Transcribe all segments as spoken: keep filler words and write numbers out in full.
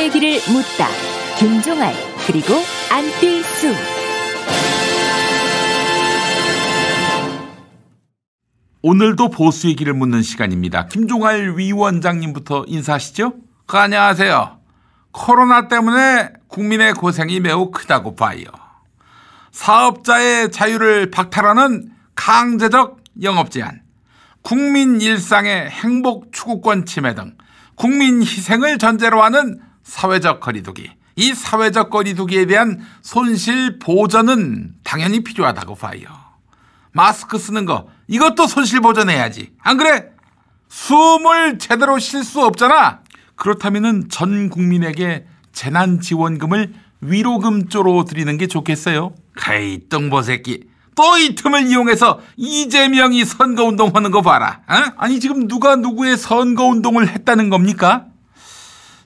정의의 길을 묻다. 김종할 그리고 안뜰수. 오늘도 보수의 길을 묻는 시간입니다. 김종할 위원장님부터 인사하시죠. 안녕하세요. 코로나 때문에 국민의 고생이 매우 크다고 봐요. 사업자의 자유를 박탈하는 강제적 영업 제한, 국민 일상의 행복 추구권 침해 등 국민 희생을 전제로 하는 사회적 거리두기. 이 사회적 거리두기에 대한 손실 보전은 당연히 필요하다고 봐요. 마스크 쓰는 거 이것도 손실 보전해야지. 안 그래? 숨을 제대로 쉴 수 없잖아. 그렇다면 전 국민에게 재난지원금을 위로금조로 드리는 게 좋겠어요. 가이 똥보새끼. 또 이 틈을 이용해서 이재명이 선거운동하는 거 봐라. 어? 아니 지금 누가 누구의 선거운동을 했다는 겁니까?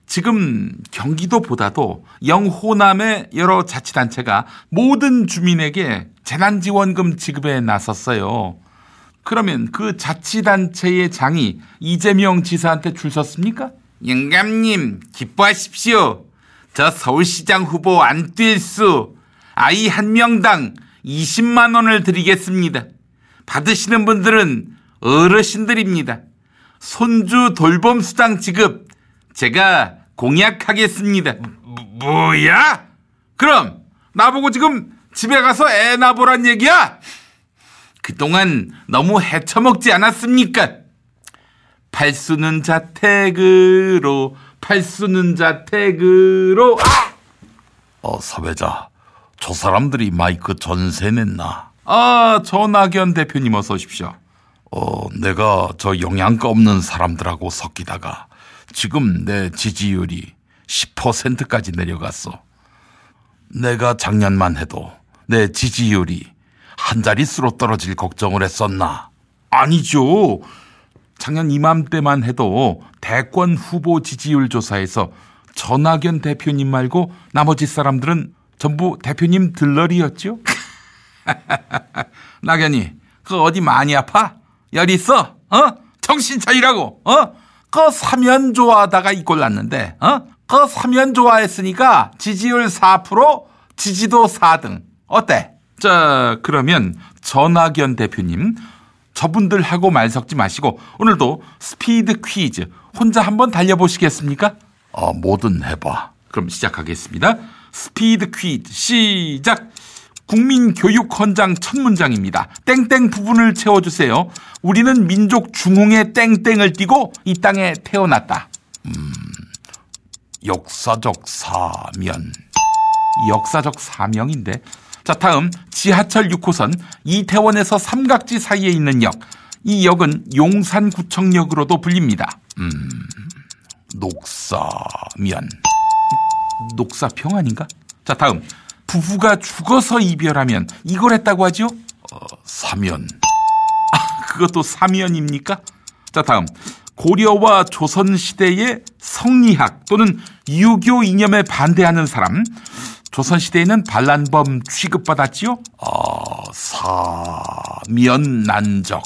지금 경기도보다도 영호남의 여러 자치단체가 모든 주민에게 재난지원금 지급에 나섰어요. 그러면 그 자치단체의 장이 이재명 지사한테 줄 섰습니까? 영감님 기뻐하십시오. 저 서울시장 후보 안뜰수 아이 한 명당 이십만 원을 드리겠습니다. 받으시는 분들은 어르신들입니다. 손주 돌봄 수당 지급 제가 공약하겠습니다. 뭐, 뭐야? 그럼 나보고 지금 집에 가서 애 낳아보란 얘기야? 그동안 너무 헤쳐먹지 않았습니까? 팔수는 자택으로, 팔수는 자택으로. 아! 어, 사회자, 저 사람들이 마이크 전세 냈나? 아, 전학연 대표님 어서 오십시오. 어, 내가 저 영양가 없는 사람들하고 섞이다가 지금 내 지지율이 십 퍼센트까지 내려갔어. 내가 작년만 해도 내 지지율이 한 자릿수로 떨어질 걱정을 했었나? 아니죠. 작년 이맘때만 해도 대권 후보 지지율 조사에서 전학연 대표님 말고 나머지 사람들은 전부 대표님 들러리였죠? 나견이, 그 어디 많이 아파? 열 있어? 어? 정신 차리라고! 어? 그 사면 좋아하다가 이 꼴 났는데, 어? 그 사면 좋아했으니까 지지율 사 퍼센트, 지지도 사 등. 어때? 자, 그러면 전학연 대표님, 저분들하고 말 섞지 마시고 오늘도 스피드 퀴즈 혼자 한번 달려보시겠습니까? 아, 뭐든 해봐. 그럼 시작하겠습니다. 스피드 퀴즈 시작! 국민교육헌장 첫 문장입니다. 땡땡 부분을 채워주세요. 우리는 민족 중흥의 땡땡을 띠고 이 땅에 태어났다. 음, 역사적 사면. 역사적 사명인데. 자, 다음 지하철 육 호선 이태원에서 삼각지 사이에 있는 역. 이 역은 용산구청역으로도 불립니다. 음, 녹사면. 녹사평 아닌가? 자, 다음 부부가 죽어서 이별하면 이걸 했다고 하죠? 어, 사면. 아, 그것도 사면입니까? 자, 다음 고려와 조선시대의 성리학 또는 유교 이념에 반대하는 사람. 조선시대에는 반란범 취급받았지요? 어, 사면 난적.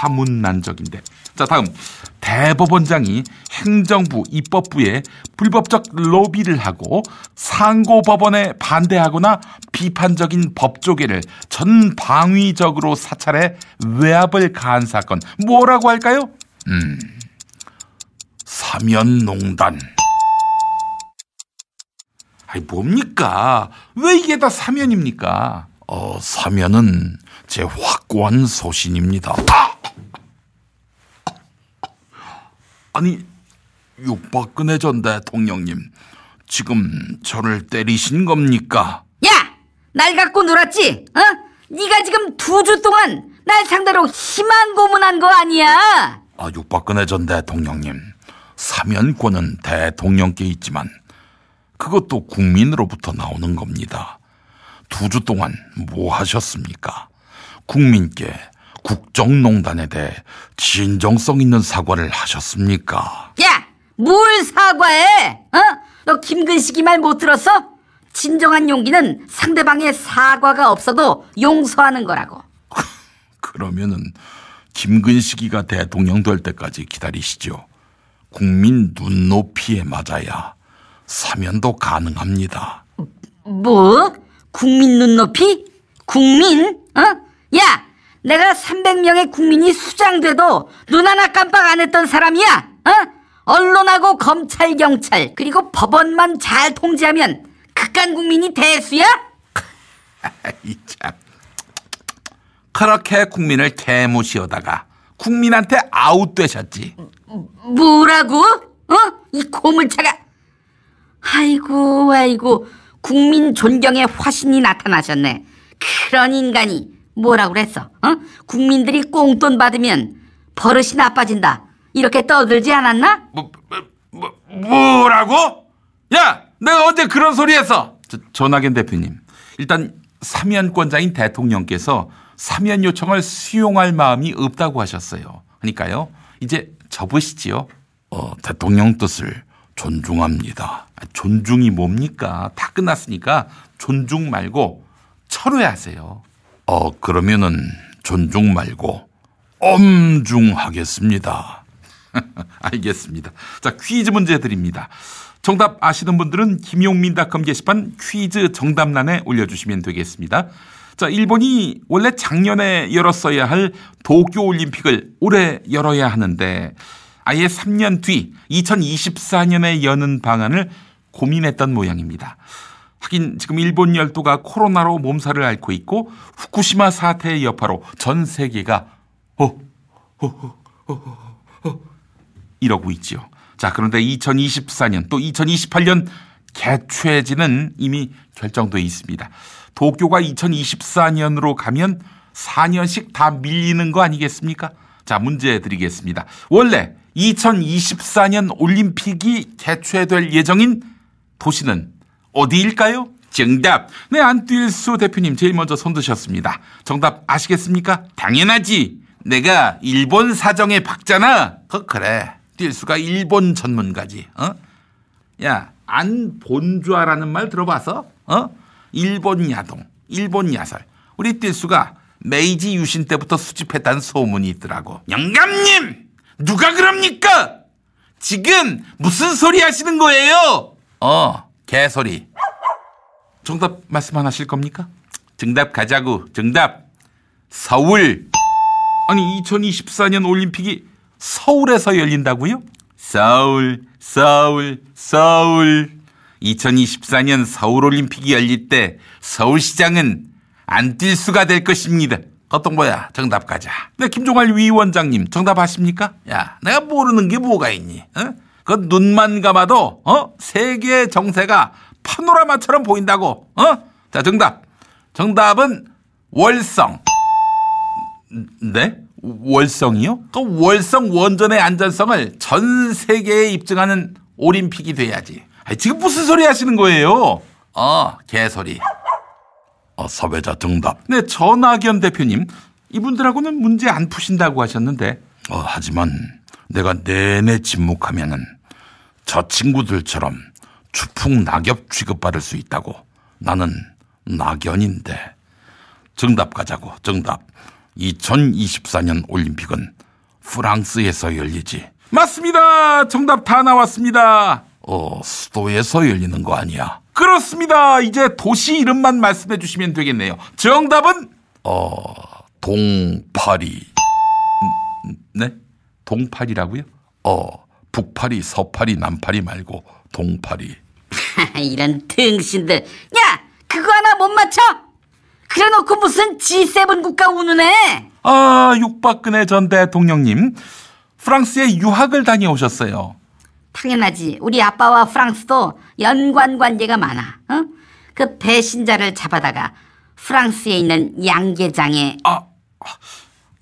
사문 난적인데. 자, 다음 대법원장이 행정부, 입법부에 불법적 로비를 하고 상고법원에 반대하거나 비판적인 법조계를 전방위적으로 사찰해 외압을 가한 사건. 뭐라고 할까요? 음, 사면농단. 아니 뭡니까? 왜 이게 다 사면입니까? 어, 사면은 제 확고한 소신입니다. 아! 아니, 육박근혜 전 대통령님, 지금 저를 때리신 겁니까? 야! 날 갖고 놀았지? 어? 네가 지금 두 주 동안 날 상대로 심한 고문한 거 아니야? 아, 육박근혜 전 대통령님, 사면권은 대통령께 있지만 그것도 국민으로부터 나오는 겁니다. 두 주 동안 뭐 하셨습니까? 국민께 국정농단에 대해 진정성 있는 사과를 하셨습니까? 야! 뭘 사과해? 어? 너 김근식이 말 못 들었어? 진정한 용기는 상대방의 사과가 없어도 용서하는 거라고. 그러면은 김근식이가 대통령 될 때까지 기다리시죠. 국민 눈높이에 맞아야 사면도 가능합니다. 뭐? 국민 눈높이? 국민? 어? 야! 내가 삼백 명의 국민이 수장돼도 눈 하나 깜빡 안 했던 사람이야. 어? 언론하고 검찰, 경찰 그리고 법원만 잘 통제하면 극한 국민이 대수야? 이 참. 그렇게 국민을 대무시하다가 국민한테 아웃되셨지. 뭐라고? 어? 이 고물차가. 아이고 아이고 국민 존경의 화신이 나타나셨네. 그런 인간이 뭐라고 그랬어? 어? 국민들이 꽁돈 받으면 버릇이 나빠진다 이렇게 떠들지 않았나? 뭐, 뭐, 뭐라고? 야! 내가 언제 그런 소리 했어? 저, 전학연 대표님, 일단 사면권자인 대통령께서 사면 요청을 수용할 마음이 없다고 하셨어요. 그러니까요 이제 접으시지요. 어, 대통령 뜻을 존중합니다. 존중이 뭡니까? 다 끝났으니까 존중 말고 철회하세요. 어, 그러면은 존중 말고 엄중하겠습니다. 알겠습니다. 자, 퀴즈 문제 드립니다. 정답 아시는 분들은 김용민닷컴 게시판 퀴즈 정답란에 올려주시면 되겠습니다. 자, 일본이 원래 작년에 열었어야 할 도쿄올림픽을 올해 열어야 하는데 아예 삼 년 뒤 이천이십사 년에 여는 방안을 고민했던 모양입니다. 하긴 지금 일본 열도가 코로나로 몸살을 앓고 있고 후쿠시마 사태의 여파로 전 세계가 어, 어, 어, 어, 어, 이러고 있지요. 자, 그런데 이천이십사 년 또 이천이십팔 년 개최지는 이미 결정돼 있습니다. 도쿄가 이천이십사 년으로 가면 사 년씩 다 밀리는 거 아니겠습니까? 자, 문제 드리겠습니다. 원래 이천이십사 년 올림픽이 개최될 예정인 도시는 어디일까요? 정답. 네, 안뜰수 대표님 제일 먼저 손 드셨습니다. 정답 아시겠습니까? 당연하지. 내가 일본 사정에 박잖아. 어, 그래. 뛸수가 일본 전문가지. 어? 야, 안본좌라는 말 들어봐서? 어? 일본 야동, 일본 야설. 우리 뛸수가 메이지 유신 때부터 수집했다는 소문이 있더라고. 영감님! 누가 그럽니까? 지금 무슨 소리 하시는 거예요? 어, 개소리. 정답 말씀 안 하실 겁니까? 정답 가자구. 정답. 서울. 아니, 이천이십사 년 올림픽이 서울에서 열린다고요? 서울, 서울, 서울. 이천이십사 년 서울올림픽이 열릴 때 서울시장은 안뜰수가 될 것입니다. 어떤 거야? 정답 가자. 네, 김종할 위원장님 정답 아십니까? 야, 내가 모르는 게 뭐가 있니? 어? 그 눈만 감아도 어? 세계 정세가 파노라마처럼 보인다고. 어? 자, 정답. 정답은 월성. 네? 월성이요? 그 월성 원전의 안전성을 전 세계에 입증하는 올림픽이 돼야지. 아니, 지금 무슨 소리 하시는 거예요? 어, 개소리. 어, 사회자 정답. 네, 전학연 대표님. 이분들하고는 문제 안 푸신다고 하셨는데. 어, 하지만 내가 내내 침묵하면은 저 친구들처럼 추풍 낙엽 취급받을 수 있다고. 나는 낙연인데. 정답 가자고. 정답. 이천이십사 년 올림픽은 프랑스에서 열리지. 맞습니다. 정답 다 나왔습니다. 어, 수도에서 열리는 거 아니야? 그렇습니다. 이제 도시 이름만 말씀해 주시면 되겠네요. 정답은? 어, 동파리. 네? 동파리라고요? 어, 북파리, 서파리, 남파리 말고 동파리. 이런 등신들. 야, 그거 하나 못 맞춰? 그래놓고 무슨 지 세븐 국가 우는 애? 아, 육박근혜 전 대통령님. 프랑스에 유학을 다녀오셨어요. 당연하지. 우리 아빠와 프랑스도 연관 관계가 많아. 어? 그 배신자를 잡아다가 프랑스에 있는 양계장에. 아,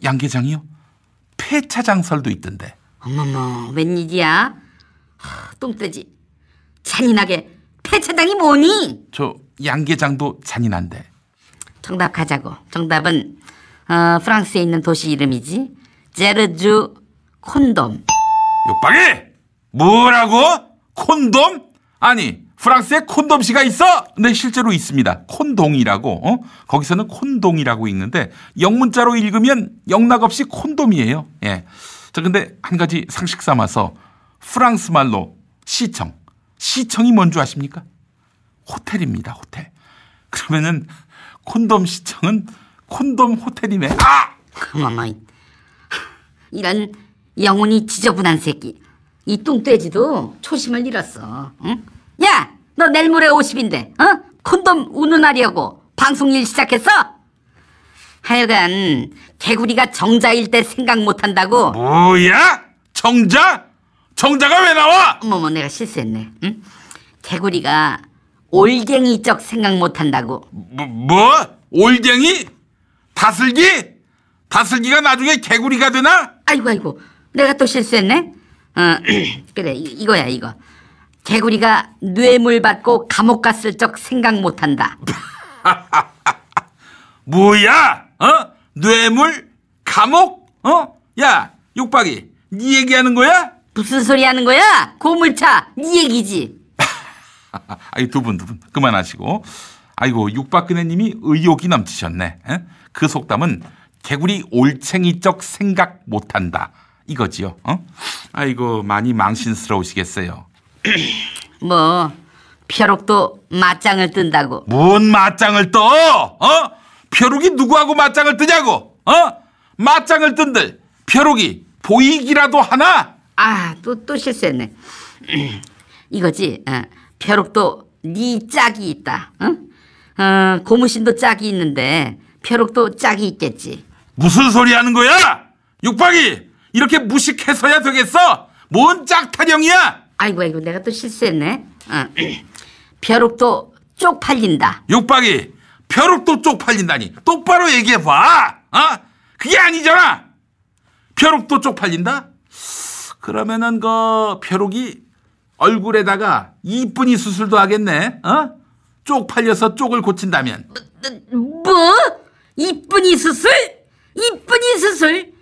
양계장이요? 폐차장설도 있던데. 어머머, 웬일이야? 똥돼지. 잔인하게 폐차장이 뭐니? 저 양계장도 잔인한데. 정답 가자고. 정답은 어, 프랑스에 있는 도시 이름이지. 제르주 콘돔. 욕박이! 뭐라고? 콘돔? 아니, 프랑스에 콘돔시가 있어? 네, 실제로 있습니다. 콘동이라고. 어? 거기서는 콘동이라고 읽는데 영문자로 읽으면 영락없이 콘돔이에요. 예. 자, 근데 한 가지 상식 삼아서 프랑스 말로 시청, 시청이 뭔지 아십니까? 호텔입니다. 호텔. 그러면은 콘돔 시청은 콘돔 호텔이네. 아! 그만만. 이런 영혼이 지저분한 새끼. 이 뚱돼지도 초심을 잃었어. 응? 야! 너 내일 모레 오십인데 어? 콘돔 우는 날이라고 방송 일 시작했어? 하여간 개구리가 정자일 때 생각 못한다고. 뭐야? 정자? 정자가 왜 나와? 어머머, 내가 실수했네. 응? 개구리가 올갱이 적 생각 못한다고. 뭐? 뭐? 올갱이? 다슬기? 다슬기가 나중에 개구리가 되나? 아이고 아이고, 내가 또 실수했네. 어, 그래, 이, 이거야 이거. 개구리가 뇌물 받고 감옥 갔을 적 생각 못한다. 뭐야? 어? 뇌물? 감옥? 어? 야, 육박이, 네 얘기하는 거야? 무슨 소리 하는 거야? 고물차, 네 얘기지. 아이, 두 분, 두 분 그만하시고. 아이고, 육박근혜님이 의욕이 넘치셨네. 에? 그 속담은 개구리 올챙이적 생각 못한다, 이거지요. 어? 아이고, 많이 망신스러우시겠어요. 뭐, 벼룩도 맞짱을 뜬다고. 뭔 맞짱을 떠? 어? 벼룩이 누구하고 맞짱을 뜨냐고? 어? 맞짱을 뜬들 벼룩이 보이기라도 하나? 아, 또, 또 실수했네. 이거지. 어, 벼룩도 네 짝이 있다. 어? 어, 고무신도 짝이 있는데 벼룩도 짝이 있겠지. 무슨 소리 하는 거야? 육박이, 이렇게 무식해서야 되겠어? 뭔 짝타령이야? 아이고 아이고, 내가 또 실수했네. 어. 벼룩도 쪽팔린다. 육박이, 벼룩도 쪽팔린다니 똑바로 얘기해봐. 어? 그게 아니잖아. 벼룩도 쪽팔린다? 그러면은 그 벼룩이 얼굴에다가 이쁜이 수술도 하겠네. 어? 쪽팔려서 쪽을 고친다면. 뭐? 이쁜이 수술? 이쁜이 수술?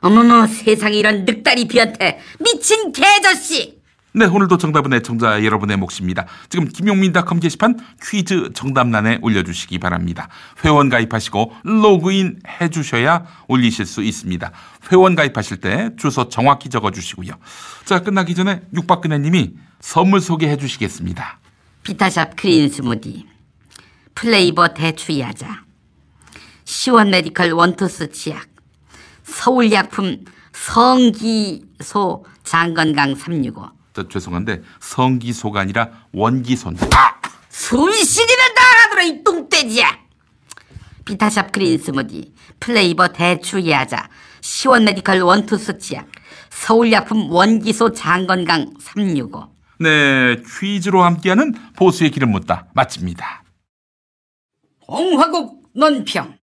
어머머, 세상에 이런 늑다리 비한테 미친 개저씨. 네, 오늘도 정답은 애청자 여러분의 몫입니다. 지금 김용민닷컴 게시판 퀴즈 정답란에 올려주시기 바랍니다. 회원 가입하시고 로그인 해주셔야 올리실 수 있습니다. 회원 가입하실 때 주소 정확히 적어주시고요. 자, 끝나기 전에 육박근혜님이 선물 소개해 주시겠습니다. 비타샵 크린 스무디, 플레이버 대추야자, 시원 메디컬 원투스 치약, 서울약품 성기소 장건강 삼백육십오. 저, 죄송한데 성기소가 아니라 원기소인데. 아! 손실이면 다 알아들어, 이 똥돼지야. 비타샵 그린 스무디, 플레이버 대추 야자, 시원 메디컬 원투스 치약, 서울약품 원기소 장건강 삼백육십오. 네, 퀴즈로 함께하는 보수의 길을 묻다 마칩니다. 공화국논평.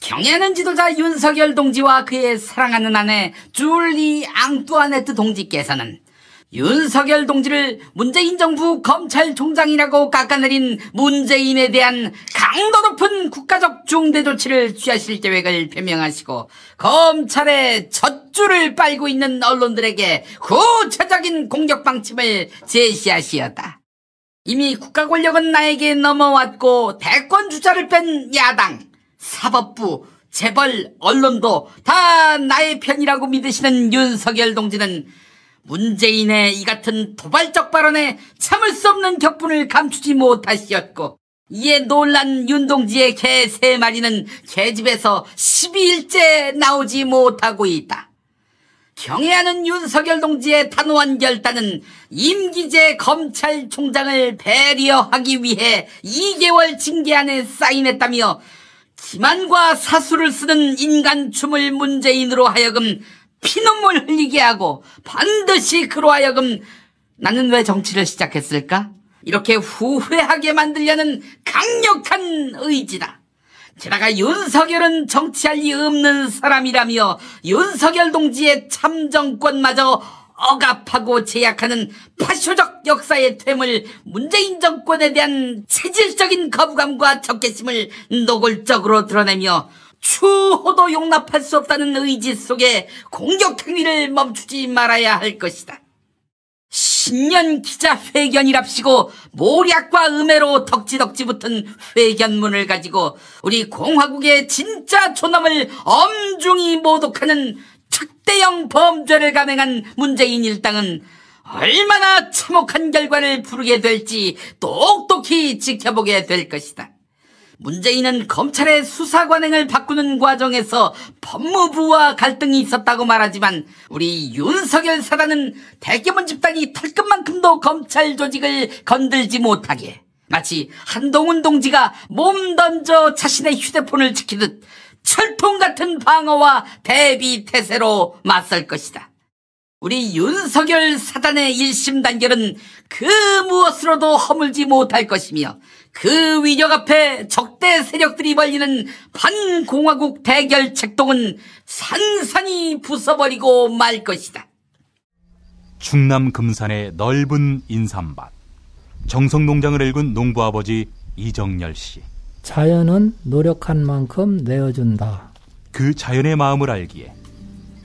경애하는 지도자 윤석열 동지와 그의 사랑하는 아내 줄리 앙뚜아네트 동지께서는 윤석열 동지를 문재인 정부 검찰총장이라고 깎아내린 문재인에 대한 강도 높은 국가적 중대 조치를 취하실 계획을 표명하시고, 검찰의 젖줄을 빨고 있는 언론들에게 구체적인 공격 방침을 제시하시었다. 이미 국가 권력은 나에게 넘어왔고, 대권 주자를 뺀 야당, 사법부, 재벌, 언론도 다 나의 편이라고 믿으시는 윤석열 동지는 문재인의 이 같은 도발적 발언에 참을 수 없는 격분을 감추지 못하시었고, 이에 놀란 윤동지의 개 세 마리는 개집에서 십이일째 나오지 못하고 있다. 경애하는 윤석열 동지의 단호한 결단은 임기제 검찰총장을 배려하기 위해 이 개월 징계안에 사인했다며, 기만과 사수를 쓰는 인간춤을 문재인으로 하여금 피눈물 흘리게 하고, 반드시 그로 하여금 나는 왜 정치를 시작했을까? 이렇게 후회하게 만들려는 강력한 의지다. 게다가 윤석열은 정치할 리 없는 사람이라며 윤석열 동지의 참정권마저 억압하고 제약하는 파쇼적 역사의 퇴물, 문재인 정권에 대한 체질적인 거부감과 적개심을 노골적으로 드러내며, 추호도 용납할 수 없다는 의지 속에 공격 행위를 멈추지 말아야 할 것이다. 신년 기자회견이랍시고 모략과 음해로 덕지덕지 붙은 회견문을 가지고 우리 공화국의 진짜 존엄을 엄중히 모독하는 특대형 범죄를 감행한 문재인 일당은 얼마나 참혹한 결과를 부르게 될지 똑똑히 지켜보게 될 것이다. 문재인은 검찰의 수사관행을 바꾸는 과정에서 법무부와 갈등이 있었다고 말하지만 우리 윤석열 사단은 대규모 집단이 털끝만큼도 검찰 조직을 건들지 못하게, 마치 한동훈 동지가 몸 던져 자신의 휴대폰을 지키듯 철통 같은 방어와 대비 태세로 맞설 것이다. 우리 윤석열 사단의 일심 단결은 그 무엇으로도 허물지 못할 것이며 그 위력 앞에 적대 세력들이 벌리는 반공화국 대결 책동은 산산이 부숴버리고 말 것이다. 충남 금산의 넓은 인삼밭, 정성농장을 일군 농부아버지 이정열 씨. 자연은 노력한 만큼 내어준다. 그 자연의 마음을 알기에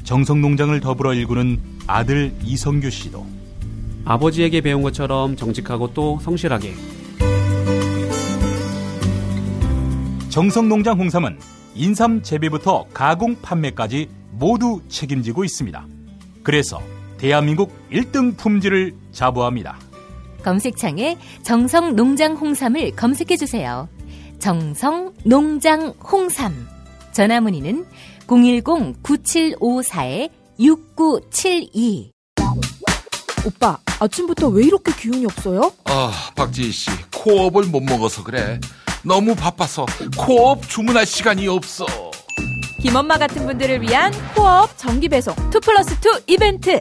정성농장을 더불어 일구는 아들 이성규 씨도 아버지에게 배운 것처럼 정직하고 또 성실하게. 정성농장 홍삼은 인삼 재배부터 가공 판매까지 모두 책임지고 있습니다. 그래서 대한민국 일등 품질을 자부합니다. 검색창에 정성농장 홍삼을 검색해주세요. 정성농장 홍삼. 전화문의는 공일공 구칠오사 육구칠이. 오빠, 아침부터 왜 이렇게 기운이 없어요? 아, 박지희씨, 코업을 못 먹어서 그래. 너무 바빠서 코업 주문할 시간이 없어. 김엄마 같은 분들을 위한 코업 정기배송 투 플러스 투 이벤트.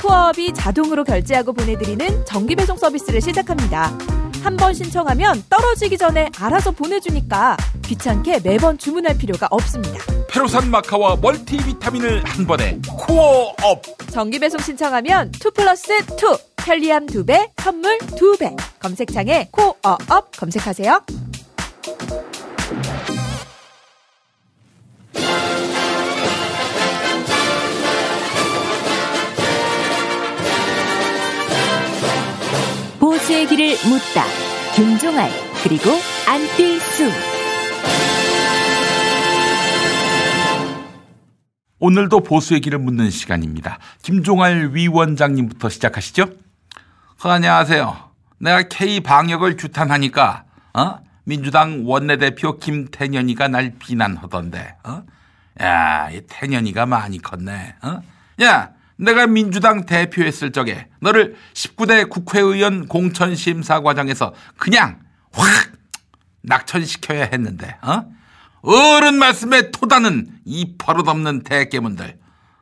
코업이 자동으로 결제하고 보내드리는 정기배송 서비스를 시작합니다. 한 번 신청하면 떨어지기 전에 알아서 보내주니까 귀찮게 매번 주문할 필요가 없습니다. 페루산 마카와 멀티비타민을 한 번에 코어업. 정기배송 신청하면 투 플러스 투. 편리함 두 배, 선물 두 배. 검색창에 코어업 검색하세요. 보수의 길을 묻다. 김종할 그리고 안뜰수. 오늘도 보수의 길을 묻는 시간입니다. 김종할 위원장님부터 시작하시죠. 어, 안녕하세요. 내가 K방역을 규탄하니까 어? 민주당 원내대표 김태년이가 날 비난하던데. 어? 야, 이 태년이가 많이 컸네. 어? 야, 내가 민주당 대표했을 적에 너를 십구대 국회의원 공천심사과정에서 그냥 확 낙천시켜야 했는데. 어? 어른 말씀에 토다는 이 버릇없는 대깨문들,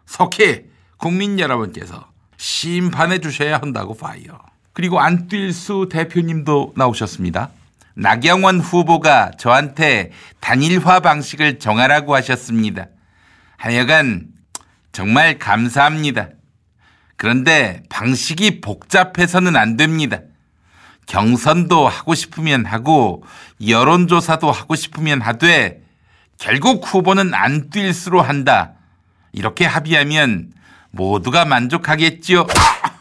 속히 국민 여러분께서 심판해 주셔야 한다고 봐요. 그리고 안뜰수 대표님도 나오셨습니다. 나경원 후보가 저한테 단일화 방식을 정하라고 하셨습니다. 하여간 정말 감사합니다. 그런데 방식이 복잡해서는 안 됩니다. 경선도 하고 싶으면 하고 여론조사도 하고 싶으면 하되 결국 후보는 안뜰수로 한다. 이렇게 합의하면 모두가 만족하겠지요. 아!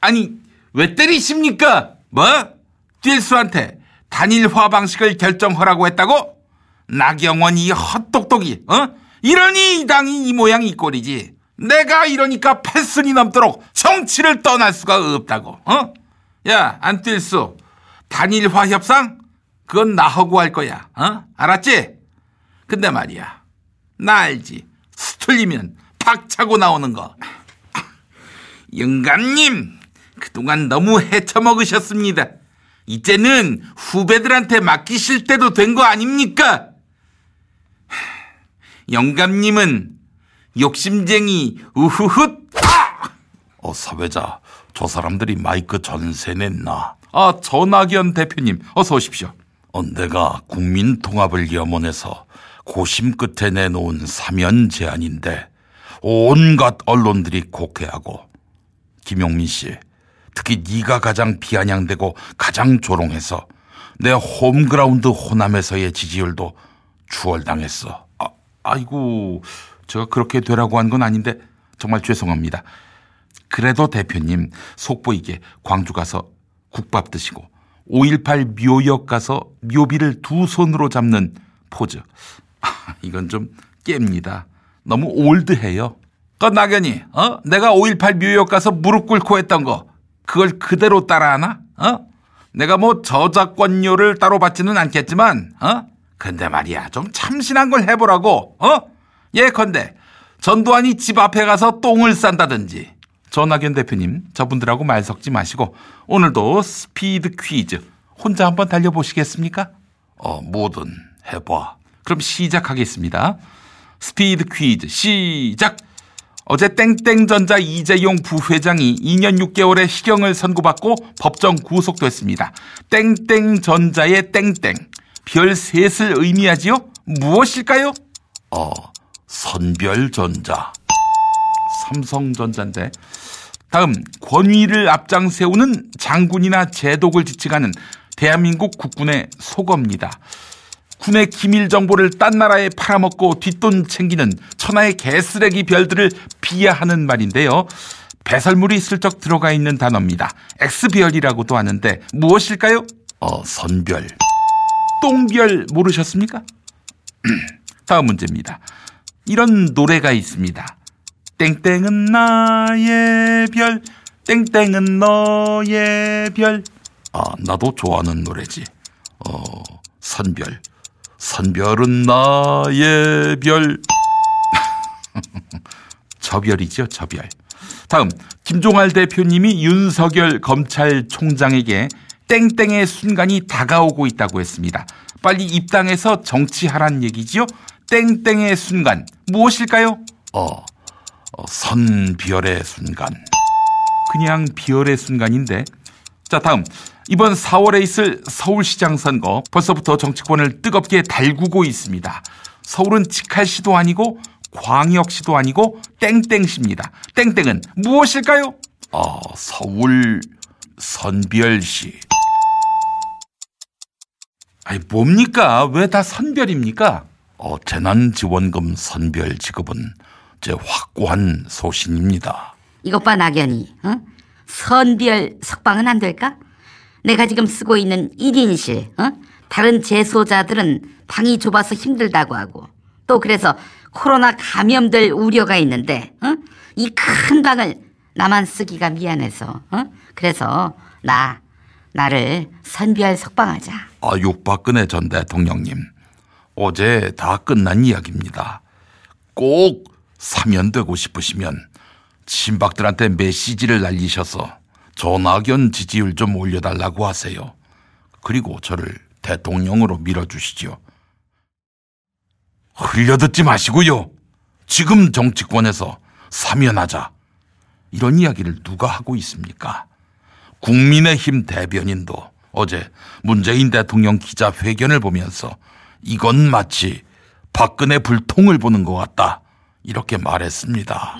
아니, 왜 때리십니까? 뭐? 뛸수한테 단일화 방식을 결정하라고 했다고? 나경원이 헛똑똑이. 어? 이러니 이 당이 이 모양이 이 꼴이지. 내가 이러니까 패순이 넘도록 정치를 떠날 수가 없다고. 어? 야, 안뜰수, 단일화 협상? 그건 나하고 할 거야. 어? 알았지? 근데 말이야, 나 알지. 수틀리면 박차고 나오는 거. 영감님, 그동안 너무 헤쳐먹으셨습니다. 이제는 후배들한테 맡기실 때도 된 거 아닙니까? 영감님은 욕심쟁이 우후훗. 아! 어, 사회자, 저 사람들이 마이크 전세 냈나? 아, 전학연 대표님, 어서 오십시오. 어, 내가 국민통합을 염원해서 고심 끝에 내놓은 사면 제안인데 온갖 언론들이 곡해하고, 김용민 씨, 특히 네가 가장 비아냥되고 가장 조롱해서 내 홈그라운드 호남에서의 지지율도 추월당했어. 아, 아이고, 제가 그렇게 되라고 한 건 아닌데 정말 죄송합니다. 그래도 대표님, 속보이게 광주 가서 국밥 드시고 오일팔 묘역 가서 묘비를 두 손으로 잡는 포즈, 이건 좀 깹니다. 너무 올드해요. 그 나경이 어? 내가 오일팔 뉴욕 가서 무릎 꿇고 했던 거 그걸 그대로 따라하나? 어? 내가 뭐 저작권료를 따로 받지는 않겠지만 어? 근데 말이야 좀 참신한 걸 해보라고. 어? 예컨대 전두환이 집 앞에 가서 똥을 싼다든지. 전학연 대표님 저분들하고 말 섞지 마시고 오늘도 스피드 퀴즈 혼자 한번 달려보시겠습니까? 어, 뭐든 해봐. 그럼 시작하겠습니다. 스피드 퀴즈 시작. 어제 땡땡전자 이재용 부회장이 이 년 육 개월의 실형을 선고받고 법정 구속됐습니다. 땡땡전자의 땡땡. 별 셋을 의미하지요? 무엇일까요? 어, 선별전자. 삼성전자인데. 다음, 권위를 앞장세우는 장군이나 제독을 지칭하는 대한민국 국군의 속어입니다. 군의 기밀정보를 딴 나라에 팔아먹고 뒷돈 챙기는 천하의 개쓰레기 별들을 비하하는 말인데요. 배설물이 슬쩍 들어가 있는 단어입니다. X별이라고도 하는데 무엇일까요? 어, 선별. 똥별 모르셨습니까? 다음 문제입니다. 이런 노래가 있습니다. 땡땡은 나의 별, 땡땡은 너의 별. 아, 나도 좋아하는 노래지. 어, 선별. 선별은 나의 별. 저별이죠, 저별. 다음, 김종할 대표님이 윤석열 검찰총장에게 땡땡의 순간이 다가오고 있다고 했습니다. 빨리 입당해서 정치하란 얘기지요? 땡땡의 순간, 무엇일까요? 어, 어 선별의 순간. 그냥 비열의 순간인데. 자, 다음. 이번 사월에 있을 서울시장 선거 벌써부터 정치권을 뜨겁게 달구고 있습니다. 서울은 직할시도 아니고 광역시도 아니고 땡땡시입니다. 땡땡은 무엇일까요? 어, 서울 선별시. 아니 뭡니까? 왜 다 선별입니까? 어, 재난지원금 선별 지급은 제 확고한 소신입니다. 이것 봐 나견이. 어? 선별 석방은 안 될까? 내가 지금 쓰고 있는 일 인실 어? 다른 재소자들은 방이 좁아서 힘들다고 하고 또 그래서 코로나 감염될 우려가 있는데 어? 이 큰 방을 나만 쓰기가 미안해서 어? 그래서 나, 나를 선별 석방하자. 아, 육박근혜 전 대통령님 어제 다 끝난 이야기입니다. 꼭 사면되고 싶으시면 친박들한테 메시지를 날리셔서 전학연 지지율 좀 올려달라고 하세요. 그리고 저를 대통령으로 밀어주시죠. 흘려듣지 마시고요. 지금 정치권에서 사면하자. 이런 이야기를 누가 하고 있습니까? 국민의힘 대변인도 어제 문재인 대통령 기자회견을 보면서 이건 마치 박근혜 불통을 보는 것 같다. 이렇게 말했습니다.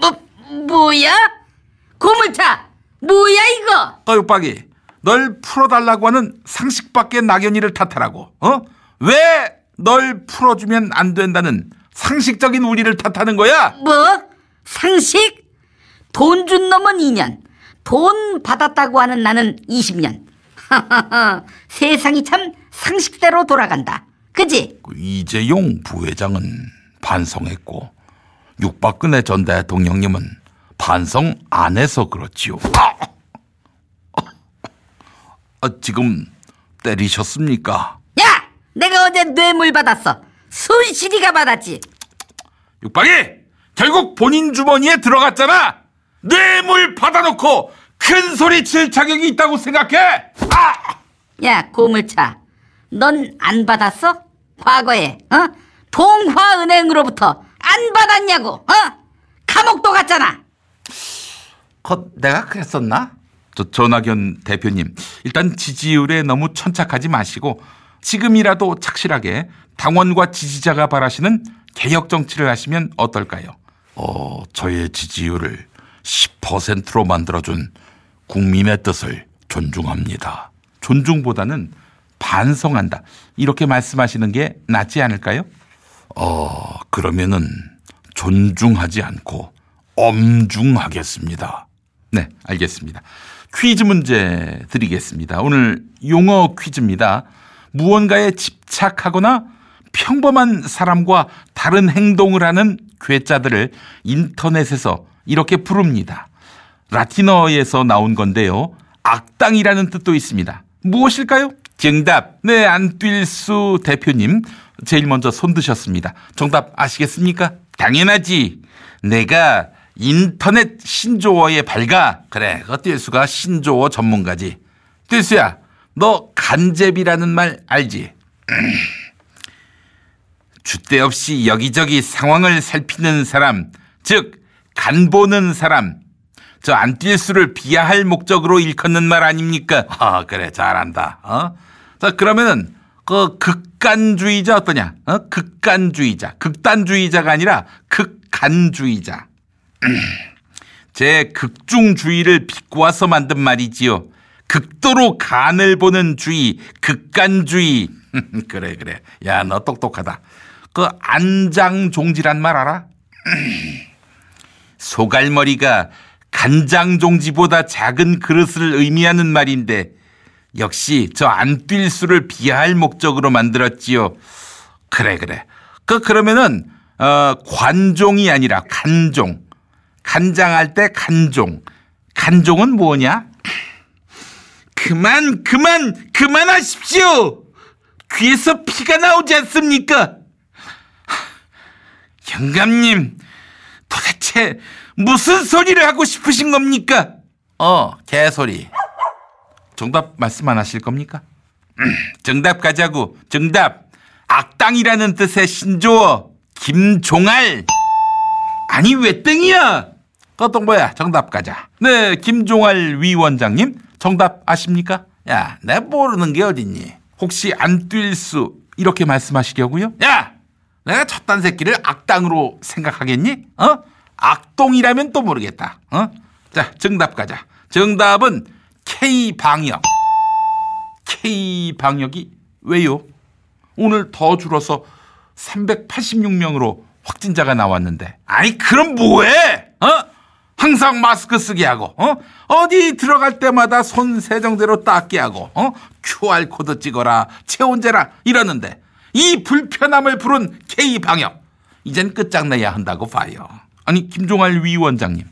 뭐, 뭐야? 고물차! 뭐야 이거? 떠육박이 널 풀어달라고 하는 상식밖에 나견이를 탓하라고. 어? 왜 널 풀어주면 안 된다는 상식적인 우리를 탓하는 거야? 뭐? 상식? 돈 준 놈은 이 년, 돈 받았다고 하는 나는 이십 년. 세상이 참 상식대로 돌아간다. 그지? 이재용 부회장은 반성했고 육박근혜 전 대통령님은 반성 안 해서 그렇지요. 아! 아, 지금 때리셨습니까? 야! 내가 어제 뇌물 받았어. 순실이가 받았지. 육박이! 결국 본인 주머니에 들어갔잖아. 뇌물 받아놓고 큰 소리 칠 자격이 있다고 생각해. 아! 야 고물차. 넌 안 받았어? 과거에 어? 동화은행으로부터 안 받았냐고. 어? 감옥도 갔잖아. 컷 내가 그랬었나? 저 전학연 대표님 일단 지지율에 너무 천착하지 마시고 지금이라도 착실하게 당원과 지지자가 바라시는 개혁 정치를 하시면 어떨까요? 어, 저의 지지율을 십 퍼센트로 만들어준 국민의 뜻을 존중합니다. 존중보다는 반성한다. 이렇게 말씀하시는 게 낫지 않을까요? 어, 그러면은 존중하지 않고 엄중하겠습니다. 네, 알겠습니다. 퀴즈 문제 드리겠습니다. 오늘 용어 퀴즈입니다. 무언가에 집착하거나 평범한 사람과 다른 행동을 하는 괴짜들을 인터넷에서 이렇게 부릅니다. 라틴어에서 나온 건데요. 악당이라는 뜻도 있습니다. 무엇일까요? 정답. 네, 안뜰수 대표님 제일 먼저 손 드셨습니다. 정답 아시겠습니까? 당연하지. 내가 인터넷 신조어에 밝아. 그래, 그 뜰수가 신조어 전문가지. 뜰수야, 너 간잽이라는 말 알지? 줏대 없이 여기저기 상황을 살피는 사람, 즉 간보는 사람. 저 안뜰수를 비하할 목적으로 일컫는 말 아닙니까? 아, 그래, 잘한다. 어? 자, 그러면은 그 극간주의자 어떠냐? 어? 극간주의자, 극단주의자가 아니라 극간주의자. 제 극중주의를 비꼬아서 만든 말이지요. 극도로 간을 보는 주의, 극간주의. 그래, 그래. 야, 너 똑똑하다. 그 안장종지란 말 알아? 소갈머리가 간장종지보다 작은 그릇을 의미하는 말인데 역시 저 안뜰수를 비하할 목적으로 만들었지요. 그래, 그래. 그 그러면은 어, 관종이 아니라 간종. 간장할 때 간종. 간종은 뭐냐? 그만, 그만, 그만하십시오. 귀에서 피가 나오지 않습니까? 영감님, 도대체 무슨 소리를 하고 싶으신 겁니까? 어, 개소리. 정답 말씀 안 하실 겁니까? 정답 가자고. 정답. 악당이라는 뜻의 신조어. 김종할. 아니, 왜 땡이야? 그것도 뭐야? 정답 가자. 네, 김종할 위원장님. 정답 아십니까? 야, 내가 모르는 게 어딨니? 혹시 안뜰수 이렇게 말씀하시려고요? 야! 내가 첫단 새끼를 악당으로 생각하겠니? 어? 악동이라면 또 모르겠다. 어? 자, 정답 가자. 정답은 K방역. K방역이 왜요? 오늘 더 줄어서 삼백팔십육 명으로 확진자가 나왔는데. 아니, 그럼 뭐해? 어? 항상 마스크 쓰게 하고, 어? 어디 들어갈 때마다 손 세정제로 닦게 하고, 어? 큐알코드 찍어라, 체온 재라 이러는데 이 불편함을 부른 K방역. 이젠 끝장내야 한다고 봐요. 아니, 김종할 위원장님.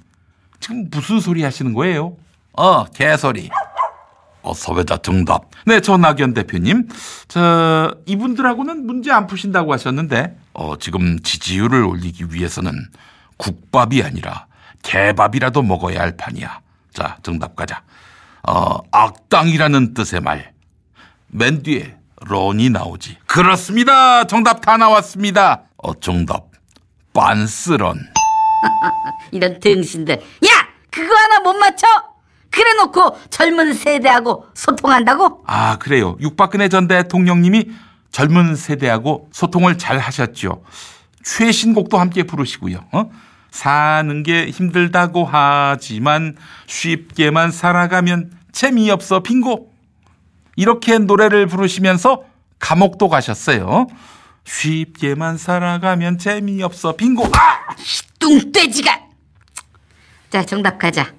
지금 무슨 소리 하시는 거예요? 어, 개소리. 어, 사회자 정답. 네, 전학연 대표님. 저, 이분들하고는 문제 안 푸신다고 하셨는데, 어, 지금 지지율을 올리기 위해서는 국밥이 아니라 개밥이라도 먹어야 할 판이야. 자, 정답 가자. 어, 악당이라는 뜻의 말. 맨 뒤에 론이 나오지. 그렇습니다. 정답 다 나왔습니다. 어, 정답. 빤스런. 이런 등신들. 야! 그거 하나 못 맞춰? 그래놓고 젊은 세대하고 소통한다고? 아, 그래요. 육박근혜 전 대통령님이 젊은 세대하고 소통을 잘 하셨죠. 최신곡도 함께 부르시고요. 어? 사는 게 힘들다고 하지만 쉽게만 살아가면 재미없어 빙고. 이렇게 노래를 부르시면서 감옥도 가셨어요. 쉽게만 살아가면 재미없어 빙고. 아! 뚱돼지가. 자, 정답 가자.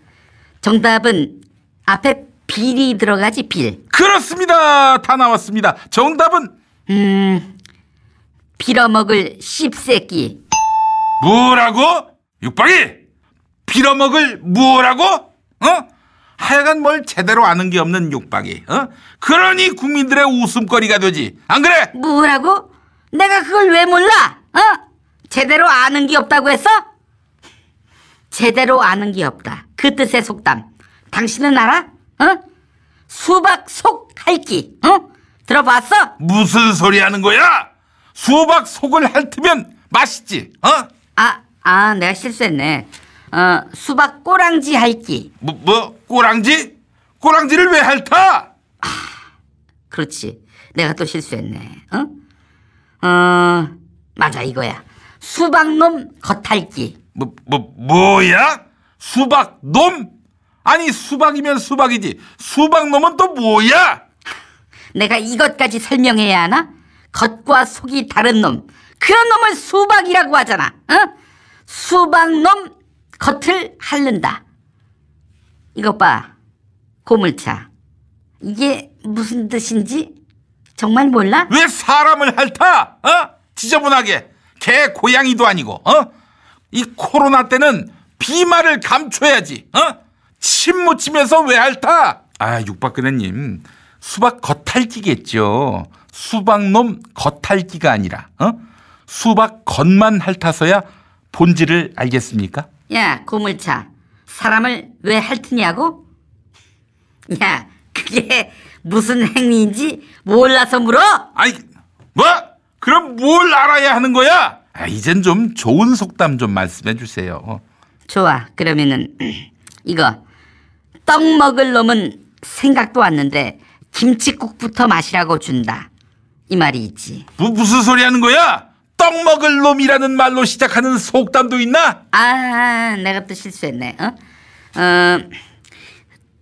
정답은 앞에 빌이 들어가지, 빌. 그렇습니다. 다 나왔습니다. 정답은 음 빌어먹을 씹새끼. 뭐라고? 육박이! 빌어먹을 뭐라고? 어? 하여간 뭘 제대로 아는 게 없는 육박이. 어? 그러니 국민들의 웃음거리가 되지. 안 그래? 뭐라고? 내가 그걸 왜 몰라? 어? 제대로 아는 게 없다고 했어? 제대로 아는 게 없다. 그 뜻의 속담. 당신은 알아? 어? 수박 속 핥기. 어? 들어봤어? 무슨 소리 하는 거야? 수박 속을 핥으면 맛있지. 어? 아. 아, 내가 실수했네. 어, 수박 꼬랑지 핥기. 뭐, 뭐, 꼬랑지? 꼬랑지를 왜 핥아? 아, 그렇지. 내가 또 실수했네. 어? 어, 맞아, 이거야. 수박놈 겉핥기. 뭐, 뭐, 뭐야? 수박놈? 아니, 수박이면 수박이지. 수박놈은 또 뭐야? 내가 이것까지 설명해야 하나? 겉과 속이 다른 놈. 그런 놈을 수박이라고 하잖아. 어? 수박놈 겉을 핥는다. 이것 봐, 고물차. 이게 무슨 뜻인지 정말 몰라? 왜 사람을 핥아? 어? 지저분하게. 개 고양이도 아니고. 어? 이 코로나 때는 비말을 감춰야지. 어? 침 못 치면서 왜 핥아? 아, 육박근혜님, 수박 겉핥기겠죠. 수박놈 겉핥기가 아니라 어? 수박 겉만 핥아서야 본질을 알겠습니까? 야, 고물차, 사람을 왜 핥으냐고? 야, 그게 무슨 행위인지 몰라서 물어? 아니, 뭐? 그럼 뭘 알아야 하는 거야? 아, 이젠 좀 좋은 속담 좀 말씀해 주세요. 좋아, 그러면은 이거, 떡 먹을 놈은 생각도 왔는데 김치국부터 마시라고 준다, 이 말이 있지. 뭐, 무슨 소리 하는 거야? 떡 먹을 놈이라는 말로 시작하는 속담도 있나? 아, 내가 또 실수했네. 어? 어,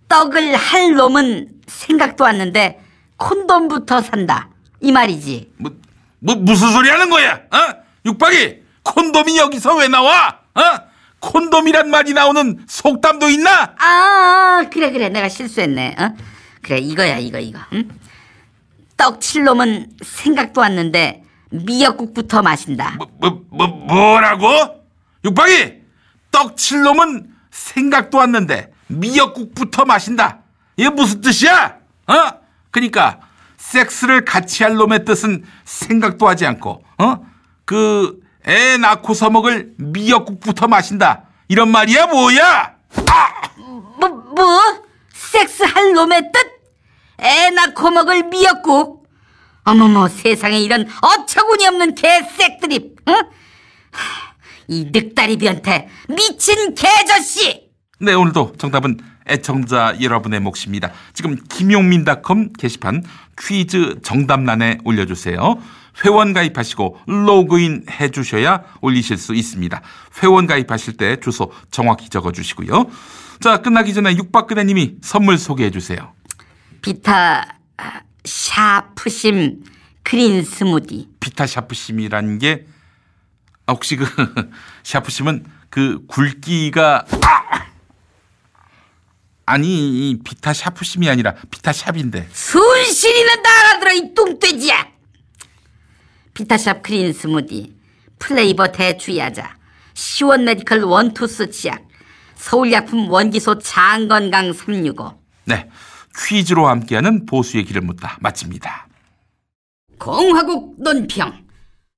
떡을 할 놈은 생각도 왔는데 콘돔부터 산다, 이 말이지. 뭐, 뭐 무슨 소리 하는 거야? 어? 육박이, 콘돔이 여기서 왜 나와? 어? 콘돔이란 말이 나오는 속담도 있나? 아, 그래 그래, 내가 실수했네. 어? 그래, 이거야 이거 이거. 응? 떡칠 놈은 생각도 왔는데 미역국부터 마신다. 뭐, 뭐, 뭐, 뭐라고? 육박이, 떡칠 놈은 생각도 왔는데 미역국부터 마신다, 이게 무슨 뜻이야? 어? 그러니까 섹스를 같이 할 놈의 뜻은 생각도 하지 않고 어? 그 애 낳고서 먹을 미역국부터 마신다, 이런 말이야 뭐야? 아! 뭐, 뭐? 섹스 할 놈의 뜻? 애 낳고 먹을 미역국? 어머머, 세상에 이런 어처구니없는 개색드립. 응? 이 늑다리 변태, 미친 개저씨. 네, 오늘도 정답은 애청자 여러분의 몫입니다. 지금 김용민 닷컴 게시판 퀴즈 정답란에 올려주세요. 회원 가입하시고 로그인 해주셔야 올리실 수 있습니다. 회원 가입하실 때 주소 정확히 적어주시고요. 자, 끝나기 전에 육박근혜님이 선물 소개해주세요. 비타 샤프심 그린 스무디. 비타 샤프심이라는 게, 아, 혹시 그 샤프심은 그 굵기가, 아! 아니, 이 비타 샤프심이 아니라 비타 샵인데. 순신이는 다 알아들어, 이 뚱돼지야. 비타샵 크린 스무디, 플레이버 대추야자, 시원 메디컬 원투스 치약, 서울약품 원기소 장건강 삼백육십오. 네, 퀴즈로 함께하는 보수의 길을 묻다 마칩니다. 공화국논평,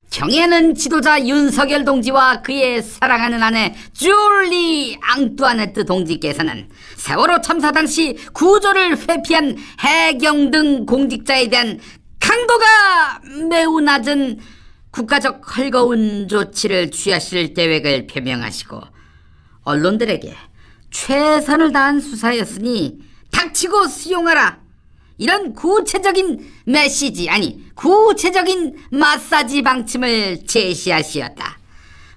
경애하는 지도자 윤석열 동지와 그의 사랑하는 아내 줄리 앙뚜아네트 동지께서는 세월호 참사 당시 구조를 회피한 해경 등 공직자에 대한 강도가 매우 낮은 국가적 헐거운 조치를 취하실 계획을 표명하시고 언론들에게 최선을 다한 수사였으니 닥치고 수용하라, 이런 구체적인 메시지, 아니 구체적인 마사지 방침을 제시하시었다.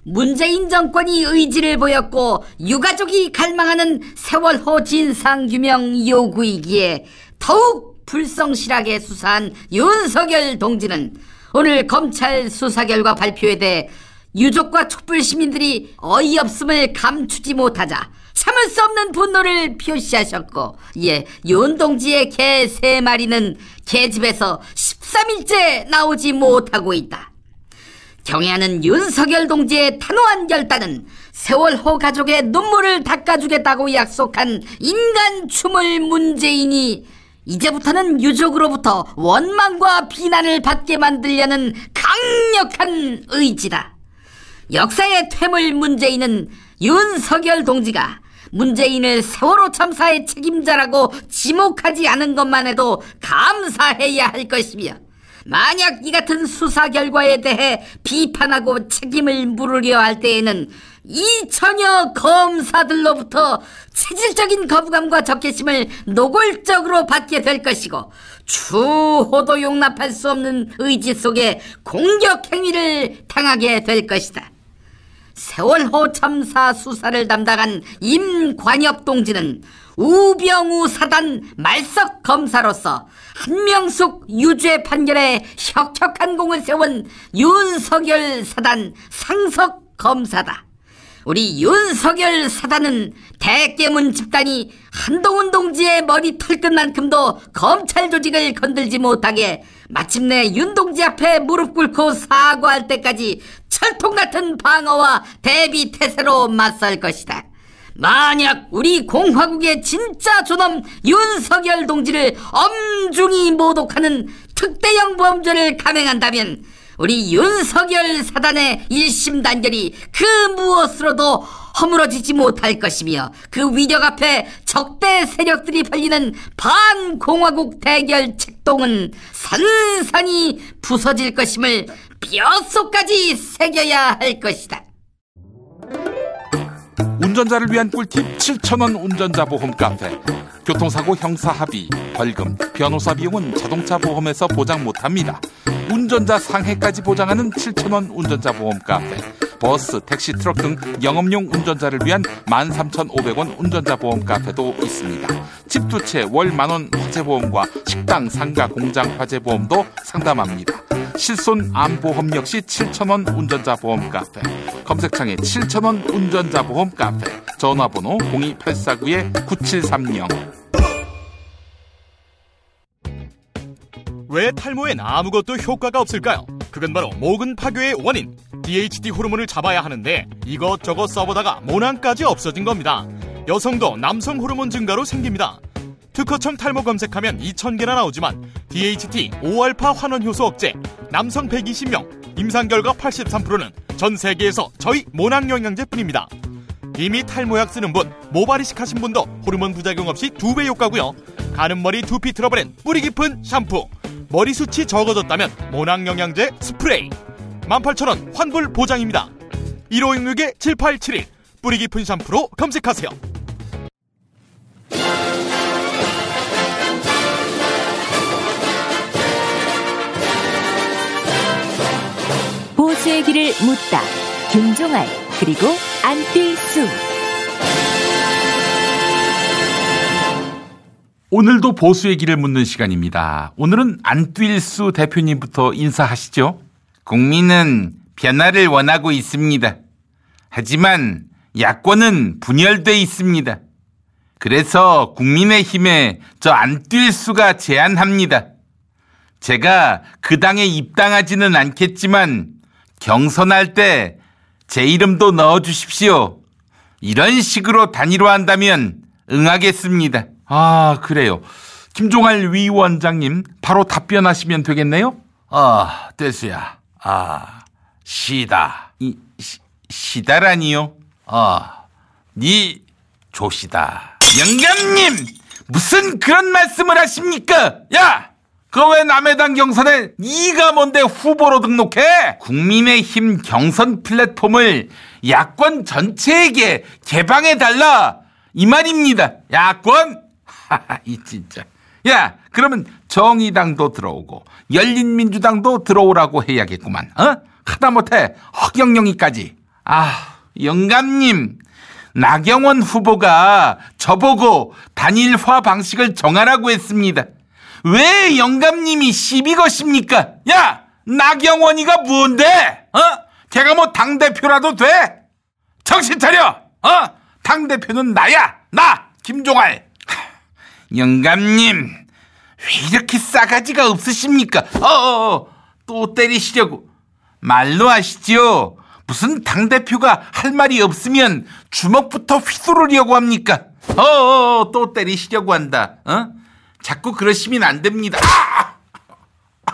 문재인 정권이 의지를 보였고 유가족이 갈망하는 세월호 진상규명 요구이기에 더욱 불성실하게 수사한 윤석열 동지는 오늘 검찰 수사 결과 발표에 대해 유족과 촛불 시민들이 어이없음을 감추지 못하자 참을 수 없는 분노를 표시하셨고, 예, 윤 동지의 개 세 마리는 개집에서 십삼 일째 나오지 못하고 있다. 경애하는 윤석열 동지의 단호한 결단은 세월호 가족의 눈물을 닦아주겠다고 약속한 인간춤을 문재인이 이제부터는 유족으로부터 원망과 비난을 받게 만들려는 강력한 의지다. 역사의 퇴물 문재인은 윤석열 동지가 문재인을 세월호 참사의 책임자라고 지목하지 않은 것만 해도 감사해야 할 것이며, 만약 이 같은 수사 결과에 대해 비판하고 책임을 물으려 할 때에는 이 처녀 검사들로부터 체질적인 거부감과 적개심을 노골적으로 받게 될 것이고, 추호도 용납할 수 없는 의지 속에 공격 행위를 당하게 될 것이다. 세월호 참사 수사를 담당한 임관엽 동지는 우병우 사단 말석 검사로서 한명숙 유죄 판결에 혁혁한 공을 세운 윤석열 사단 상석 검사다. 우리 윤석열 사단은 대깨문 집단이 한동훈 동지의 머리 털끝만큼도 검찰 조직을 건들지 못하게 마침내 윤 동지 앞에 무릎 꿇고 사과할 때까지 철통 같은 방어와 대비태세로 맞설 것이다. 만약 우리 공화국의 진짜 존엄 윤석열 동지를 엄중히 모독하는 특대형 범죄를 감행한다면 우리 윤석열 사단의 일심 단결이 그 무엇으로도 허물어지지 못할 것이며 그 위력 앞에 적대 세력들이 벌리는 반공화국 대결 책동은 산산이 부서질 것임을 뼛속까지 새겨야 할 것이다. 운전자를 위한 꿀팁 칠천 원 운전자 보험 카페. 교통사고 형사 합의, 벌금, 변호사 비용은 자동차 보험에서 보장 못합니다. 운전자 상해까지 보장하는 칠천 원 운전자 보험 카페. 버스, 택시, 트럭 등 영업용 운전자를 위한 만 삼천오백 원 운전자 보험 카페도 있습니다. 집 두 채 월 만원 화재보험과 식당, 상가, 공장 화재보험도 상담합니다. 실손 암보험 역시 칠천 원 운전자 보험 카페. 검색창에 칠천 원 운전자 보험 카페. 전화번호 공이 팔사구 구칠삼공. 왜 탈모엔 아무것도 효과가 없을까요? 그건 바로 모근 파괴의 원인, 디에이치디 호르몬을 잡아야 하는데 이것저것 써보다가 모낭까지 없어진 겁니다. 여성도 남성 호르몬 증가로 생깁니다. 특허청 탈모 검색하면 이천 개나 나오지만 디에이치티, 오알파 환원효소 억제, 남성 백이십 명, 임상 결과 팔십삼 퍼센트는 전 세계에서 저희 모낭 영양제뿐입니다. 이미 탈모약 쓰는 분, 모발이식 하신 분도 호르몬 부작용 없이 두 배 효과고요. 가는 머리, 두피 트러블엔 뿌리 깊은 샴푸. 머리 숱이 적어졌다면 모낭 영양제 스프레이. 만 팔천 원 환불 보장입니다. 일오육육 칠팔칠일 뿌리 깊은 샴푸로 검색하세요. 보수의 길을 묻다. 김종할 그리고 안뜰수. 오늘도 보수의 길을 묻는 시간입니다. 오늘은 안뜰수 대표님부터 인사하시죠. 국민은 변화를 원하고 있습니다. 하지만 야권은 분열돼 있습니다. 그래서 국민의힘에 저 안뜰수가 제안합니다. 제가 그 당에 입당하지는 않겠지만 경선할 때 제 이름도 넣어주십시오. 이런 식으로 단일화한다면 응하겠습니다. 아, 그래요. 김종할 위원장님 바로 답변하시면 되겠네요. 아, 뜰수야. 아, 시다. 이, 시, 시다라니요? 아, 니 조시다. 영감님! 무슨 그런 말씀을 하십니까? 야! 그거 왜 남의 당 경선에 니가 뭔데 후보로 등록해? 국민의힘 경선 플랫폼을 야권 전체에게 개방해달라. 이 말입니다. 야권! 이 진짜. 야, 그러면 정의당도 들어오고 열린민주당도 들어오라고 해야겠구만. 어? 하다못해 허경영이까지. 아, 영감님, 나경원 후보가 저보고 단일화 방식을 정하라고 했습니다. 왜 영감님이 시비 거십니까? 야, 나경원이가 뭔데? 어? 걔가 뭐 당대표라도 돼? 정신 차려. 어? 당대표는 나야. 나 김종할. 영감님, 왜 이렇게 싸가지가 없으십니까? 어어, 또 때리시려고. 말로 하시지요. 무슨 당대표가 할 말이 없으면 주먹부터 휘두르려고 합니까? 어어, 또 때리시려고 한다. 어? 자꾸 그러시면 안 됩니다. 아!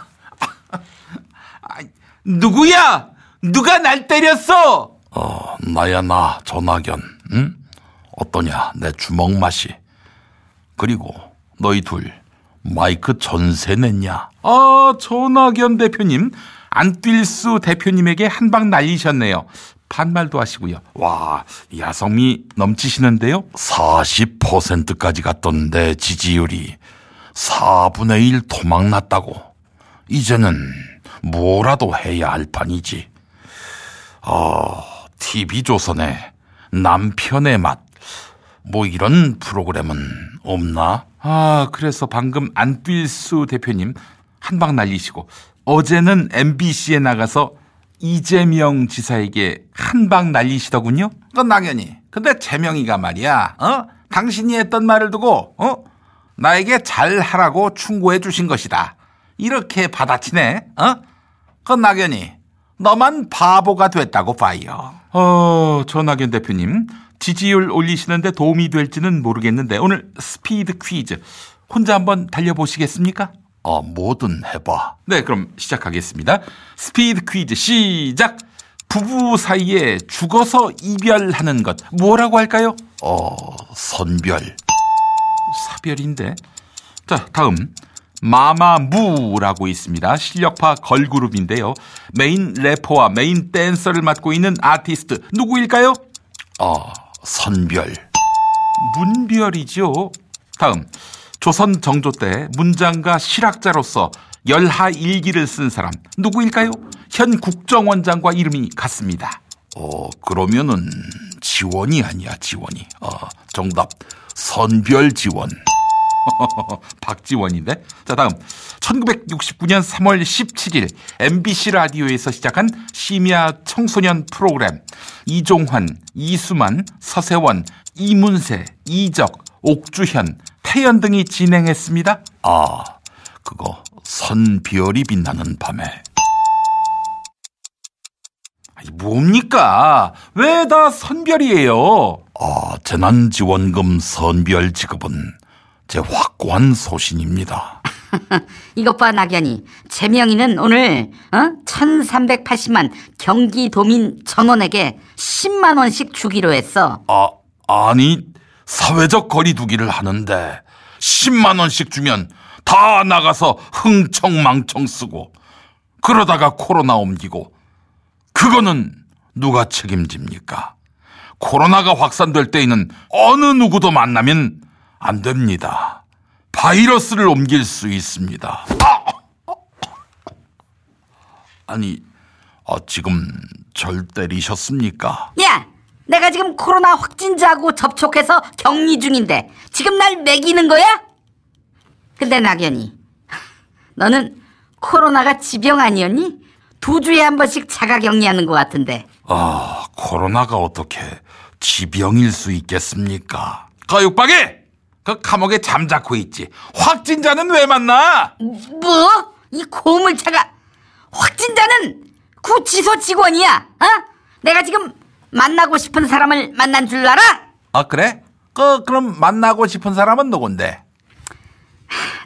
아, 누구야? 누가 날 때렸어? 어, 나야 나, 전학연. 응? 어떠냐, 내 주먹 맛이. 그리고 너희 둘 마이크 전세 냈냐? 아, 전학연 대표님, 안뜰수 대표님에게 한방 날리셨네요. 반말도 하시고요. 와, 야성미 넘치시는데요. 사십 퍼센트까지 갔던 내 지지율이 사분의 일 토막났다고. 이제는 뭐라도 해야 할 판이지. 아, 티비조선의 남편의 맛, 뭐 이런 프로그램은 없나? 아, 그래서 방금 안뜰수 대표님 한방 날리시고 어제는 엠비씨에 나가서 이재명 지사에게 한방 날리시더군요. 그건 당연히. 근데 재명이가 말이야, 어? 당신이 했던 말을 두고, 어? 나에게 잘하라고 충고해 주신 것이다. 이렇게 받아치네. 어? 그건 당연히. 너만 바보가 됐다고 봐요. 어, 전학연 대표님, 지지율 올리시는데 도움이 될지는 모르겠는데 오늘 스피드 퀴즈 혼자 한번 달려보시겠습니까? 아, 뭐든 해봐. 네, 그럼 시작하겠습니다. 스피드 퀴즈 시작! 부부 사이에 죽어서 이별하는 것 뭐라고 할까요? 어, 선별. 사별인데. 자, 다음. 마마무라고 있습니다. 실력파 걸그룹인데요. 메인 래퍼와 메인 댄서를 맡고 있는 아티스트 누구일까요? 어, 선별. 문별이죠. 다음. 조선 정조 때 문장과 실학자로서 열하 일기를 쓴 사람 누구일까요? 현 국정원장과 이름이 같습니다. 어, 그러면은 지원이 아니야, 지원이. 어, 정답. 선별 지원. 박지원인데. 자, 다음. 천구백육십구년 삼월 십칠일 엠비씨 라디오에서 시작한 심야 청소년 프로그램. 이종환, 이수만, 서세원, 이문세, 이적, 옥주현, 태연 등이 진행했습니다. 아, 그거 선별이 빛나는 밤에. 아니, 뭡니까? 왜 다 선별이에요? 아, 재난지원금 선별 지급은 제 확고한 소신입니다. 이것 봐, 나견이. 재명이는 오늘 어? 천삼백팔십만 경기도민 전원에게 십만 원씩 주기로 했어. 아, 아니, 사회적 거리 두기를 하는데 십만 원씩 주면 다 나가서 흥청망청 쓰고 그러다가 코로나 옮기고 그거는 누가 책임집니까? 코로나가 확산될 때에는 어느 누구도 만나면 안 됩니다. 바이러스를 옮길 수 있습니다. 아! 아니, 아, 지금 절 때리셨습니까? 야! 내가 지금 코로나 확진자하고 접촉해서 격리 중인데 지금 날 매기는 거야? 근데 나견이, 너는 코로나가 지병 아니었니? 두 주에 한 번씩 자가격리하는 것 같은데. 아, 코로나가 어떻게 지병일 수 있겠습니까? 그 육박이! 그 감옥에 잠자코 있지. 확진자는 왜 만나? 뭐? 이 고물차가. 확진자는 구치소 직원이야. 어? 내가 지금 만나고 싶은 사람을 만난 줄 알아? 아, 그래? 그, 그럼 만나고 싶은 사람은 누군데?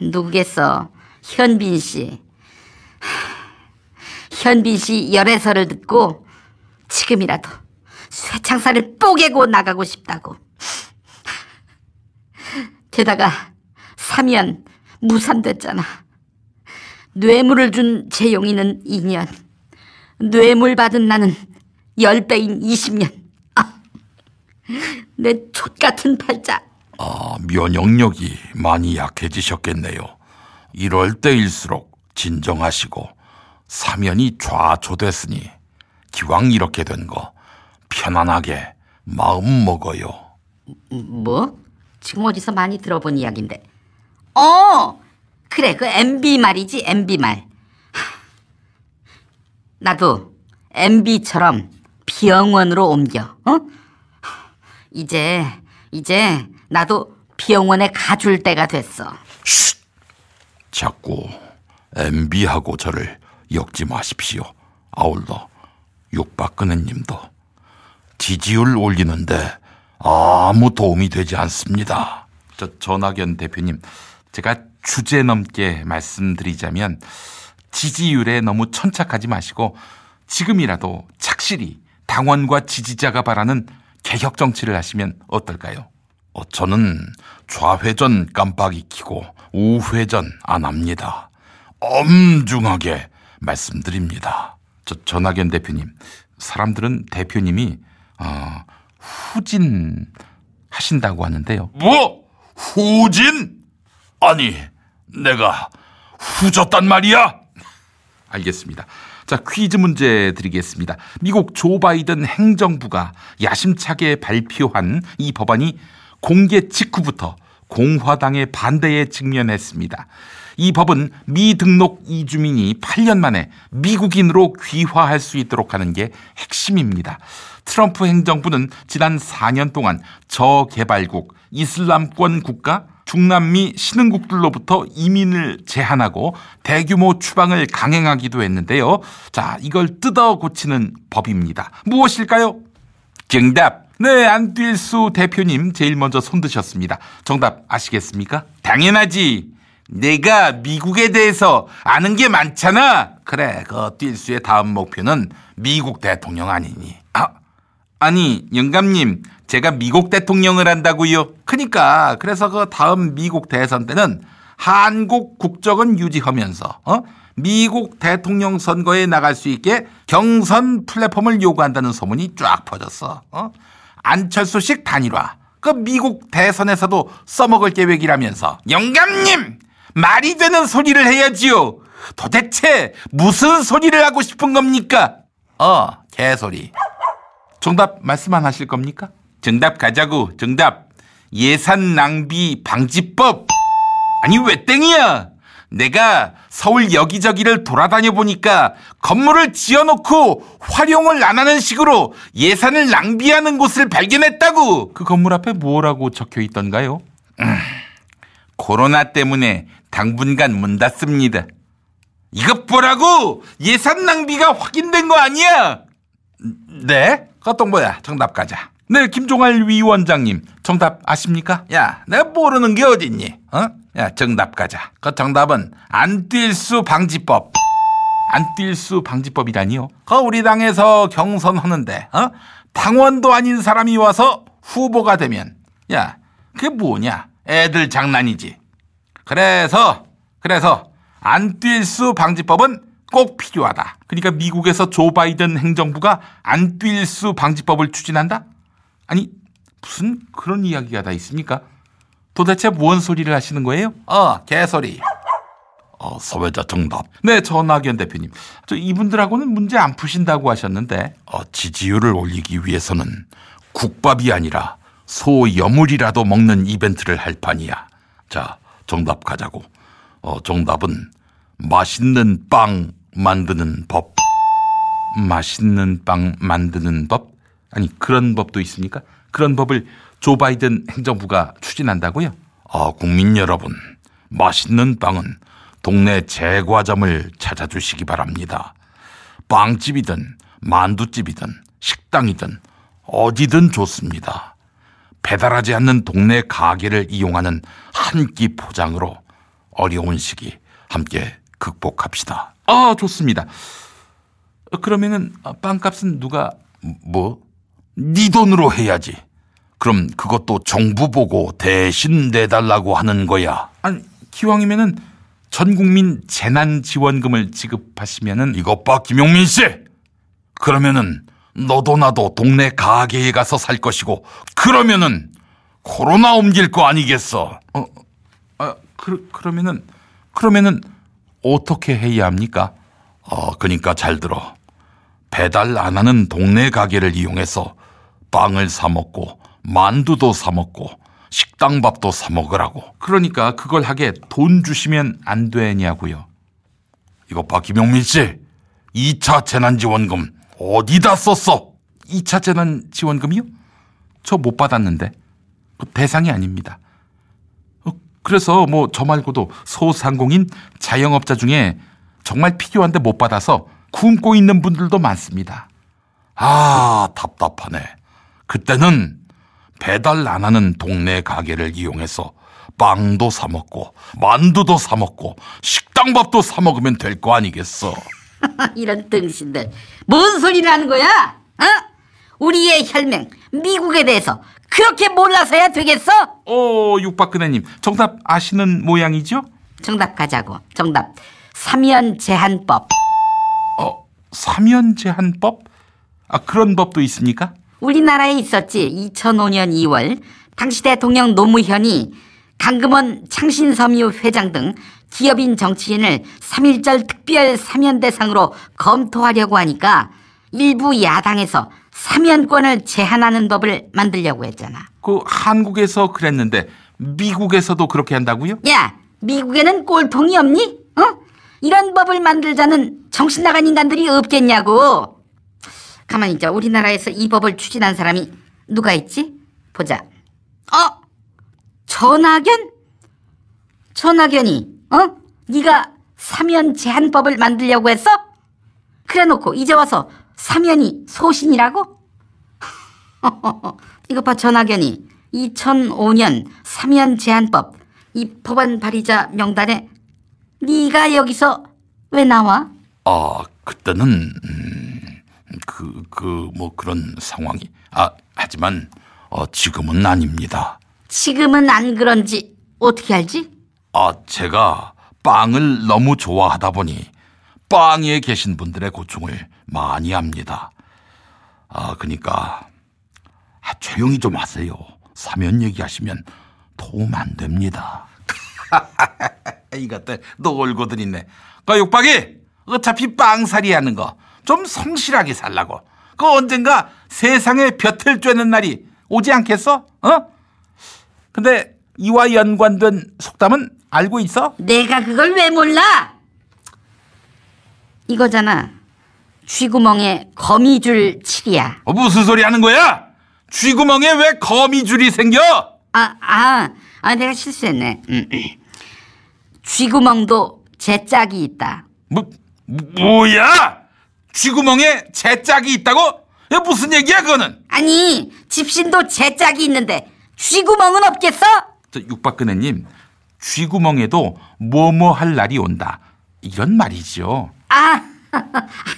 누구겠어. 현빈 씨. 현빈 씨 열애설을 듣고 지금이라도 쇠창살을 뽀개고 나가고 싶다고. 게다가 사면 무산됐잖아. 뇌물을 준 재용이는 이 년, 뇌물 받은 나는 십 배인 이십 년. 아, 내 촛같은 팔자. 아, 면역력이 많이 약해지셨겠네요. 이럴 때일수록 진정하시고 사면이 좌초됐으니 기왕 이렇게 된 거 편안하게 마음 먹어요. 뭐? 지금 어디서 많이 들어본 이야기인데. 어, 그래, 그 엠비 말이지, 엠비 말. 나도 엠비처럼 비영원으로 옮겨. 어? 이제 이제 나도 비영원에 가줄 때가 됐어. 쉿! 자꾸 엠비하고 저를 엮지 마십시오. 아울러 육박근혜님도 지지율 올리는데 아무 도움이 되지 않습니다. 저 전학연 대표님, 제가 주제 넘게 말씀드리자면 지지율에 너무 천착하지 마시고 지금이라도 착실히 당원과 지지자가 바라는 개혁 정치를 하시면 어떨까요? 어, 저는 좌회전 깜빡이 켜고 우회전 안 합니다. 엄중하게 말씀드립니다. 저 전학연 대표님, 사람들은 대표님이 어, 후진 하신다고 하는데요. 뭐? 후진? 아니, 내가 후졌단 말이야? 알겠습니다. 자, 퀴즈 문제 드리겠습니다. 미국 조 바이든 행정부가 야심차게 발표한 이 법안이 공개 직후부터 공화당의 반대에 직면했습니다. 이 법은 미등록 이주민이 팔 년 만에 미국인으로 귀화할 수 있도록 하는 게 핵심입니다. 트럼프 행정부는 지난 사 년 동안 저개발국, 이슬람권 국가, 중남미 신흥국들로부터 이민을 제한하고 대규모 추방을 강행하기도 했는데요. 자, 이걸 뜯어 고치는 법입니다. 무엇일까요? 정답. 네, 안뜰수 대표님 제일 먼저 손 드셨습니다. 정답 아시겠습니까? 당연하지. 내가 미국에 대해서 아는 게 많잖아. 그래, 그 뛸수의 다음 목표는 미국 대통령 아니니. 아, 아니 영감님, 제가 미국 대통령을 한다고요? 그러니까 그래서 그 다음 미국 대선 때는 한국 국적은 유지하면서 어? 미국 대통령 선거에 나갈 수 있게 경선 플랫폼을 요구한다는 소문이 쫙 퍼졌어. 어? 안철수식 단일화. 그 미국 대선에서도 써먹을 계획이라면서. 영감님! 말이 되는 소리를 해야지요. 도대체 무슨 소리를 하고 싶은 겁니까? 어, 개소리. 정답 말씀만 하실 겁니까? 정답 가자고. 정답. 예산 낭비 방지법. 아니 왜 땡이야? 내가 서울 여기저기를 돌아다녀 보니까 건물을 지어놓고 활용을 안 하는 식으로 예산을 낭비하는 곳을 발견했다고. 그 건물 앞에 뭐라고 적혀있던가요? 음, 코로나 때문에 당분간 문 닫습니다. 이것 보라고. 예산 낭비가 확인된 거 아니야? 네? 그것도 뭐야. 정답 가자. 네, 김종할 위원장님 정답 아십니까? 야, 내가 모르는 게 어딨니? 어? 야, 정답 가자. 그 정답은 안뜰수 방지법. 안뜰수 방지법이라니요? 그 우리 당에서 경선하는데 어? 당원도 아닌 사람이 와서 후보가 되면, 야, 그게 뭐냐? 애들 장난이지. 그래서 그래서 안뜰수 방지법은 꼭 필요하다. 그러니까 미국에서 조 바이든 행정부가 안뜰수 방지법을 추진한다? 아니, 무슨 그런 이야기가 다 있습니까? 도대체 뭔 소리를 하시는 거예요? 어, 개소리. 어, 사회자 정답. 네, 전학연 대표님. 저 이분들하고는 문제 안 푸신다고 하셨는데. 어, 지지율을 올리기 위해서는 국밥이 아니라 소여물이라도 먹는 이벤트를 할 판이야. 자, 정답 가자고. 어, 정답은 맛있는 빵 만드는 법. 맛있는 빵 만드는 법? 아니, 그런 법도 있습니까? 그런 법을 조 바이든 행정부가 추진한다고요? 아, 국민 여러분, 맛있는 빵은 동네 제과점을 찾아주시기 바랍니다. 빵집이든 만두집이든 식당이든 어디든 좋습니다. 배달하지 않는 동네 가게를 이용하는 한 끼 포장으로 어려운 시기 함께 극복합시다. 아, 좋습니다. 그러면은 빵값은 누가... 뭐? 네 돈으로 해야지. 그럼 그것도 정부 보고 대신 내달라고 하는 거야. 아니, 기왕이면은 전 국민 재난지원금을 지급하시면은. 이것 봐, 김용민 씨. 그러면은 너도 나도 동네 가게에 가서 살 것이고, 그러면은 코로나 옮길 거 아니겠어. 어, 아, 그, 그러면은 그러면은 어떻게 해야 합니까? 어, 그러니까 잘 들어. 배달 안 하는 동네 가게를 이용해서 빵을 사 먹고 만두도 사 먹고 식당 밥도 사 먹으라고. 그러니까 그걸 하게 돈 주시면 안 되냐고요. 이것 봐, 김용민 씨. 이 차 재난지원금 어디다 썼어? 이 차 재난지원금이요? 저 못 받았는데. 대상이 아닙니다. 그래서 뭐 저 말고도 소상공인, 자영업자 중에 정말 필요한데 못 받아서 굶고 있는 분들도 많습니다. 아, 답답하네. 그때는 배달 안 하는 동네 가게를 이용해서 빵도 사 먹고 만두도 사 먹고 식당밥도 사 먹으면 될 거 아니겠어. 이런 등신들. 뭔 소리를 하는 거야? 어? 우리의 혈맹 미국에 대해서 그렇게 몰라서야 되겠어? 오, 육박근혜님 정답 아시는 모양이죠? 정답 가자고. 정답 사면 제한법. 어, 사면 제한법? 아, 그런 법도 있습니까? 우리나라에 있었지. 이천오년 이월 당시 대통령 노무현이 강금원 창신섬유 회장 등 기업인 정치인을 삼일절 특별 사면 대상으로 검토하려고 하니까 일부 야당에서 사면권을 제한하는 법을 만들려고 했잖아. 그 한국에서 그랬는데 미국에서도 그렇게 한다고요? 야, 미국에는 꼴통이 없니? 어? 이런 법을 만들자는 정신나간 인간들이 없겠냐고. 가만히 있자. 우리나라에서 이 법을 추진한 사람이 누가 있지? 보자. 어? 전학연? 전학연이 어? 네가 사면 제한법을 만들려고 했어? 그래놓고 이제 와서 사면이 소신이라고? 이거 봐, 전학연이 이천오 년 사면 제한법 이 법안 발의자 명단에 네가 여기서 왜 나와? 아, 그때는 그, 그 뭐 그런 상황이 아 하지만 어, 지금은 아닙니다. 지금은 안 그런지 어떻게 알지? 아, 제가 빵을 너무 좋아하다 보니 빵에 계신 분들의 고충을 많이 압니다. 아, 그러니까 아, 조용히 좀 하세요. 사면 얘기하시면 도움 안 됩니다. 이것들 놀고들 있네. 그 육박이 어차피 빵살이 하는 거 좀 성실하게 살라고. 그 언젠가 세상에 볕을 쬐는 날이 오지 않겠어? 어? 근데 이와 연관된 속담은 알고 있어? 내가 그걸 왜 몰라? 이거잖아. 쥐구멍에 거미줄 치기야. 어, 무슨 소리 하는 거야? 쥐구멍에 왜 거미줄이 생겨? 아, 아, 아 내가 실수했네. 음. 쥐구멍도 제 짝이 있다. 뭐, 뭐야? 쥐구멍에 제 짝이 있다고? 야, 무슨 얘기야 그거는? 아니, 집신도 제 짝이 있는데 쥐구멍은 없겠어? 저 육박근혜님, 쥐구멍에도 뭐뭐 할 날이 온다 이런 말이죠. 아,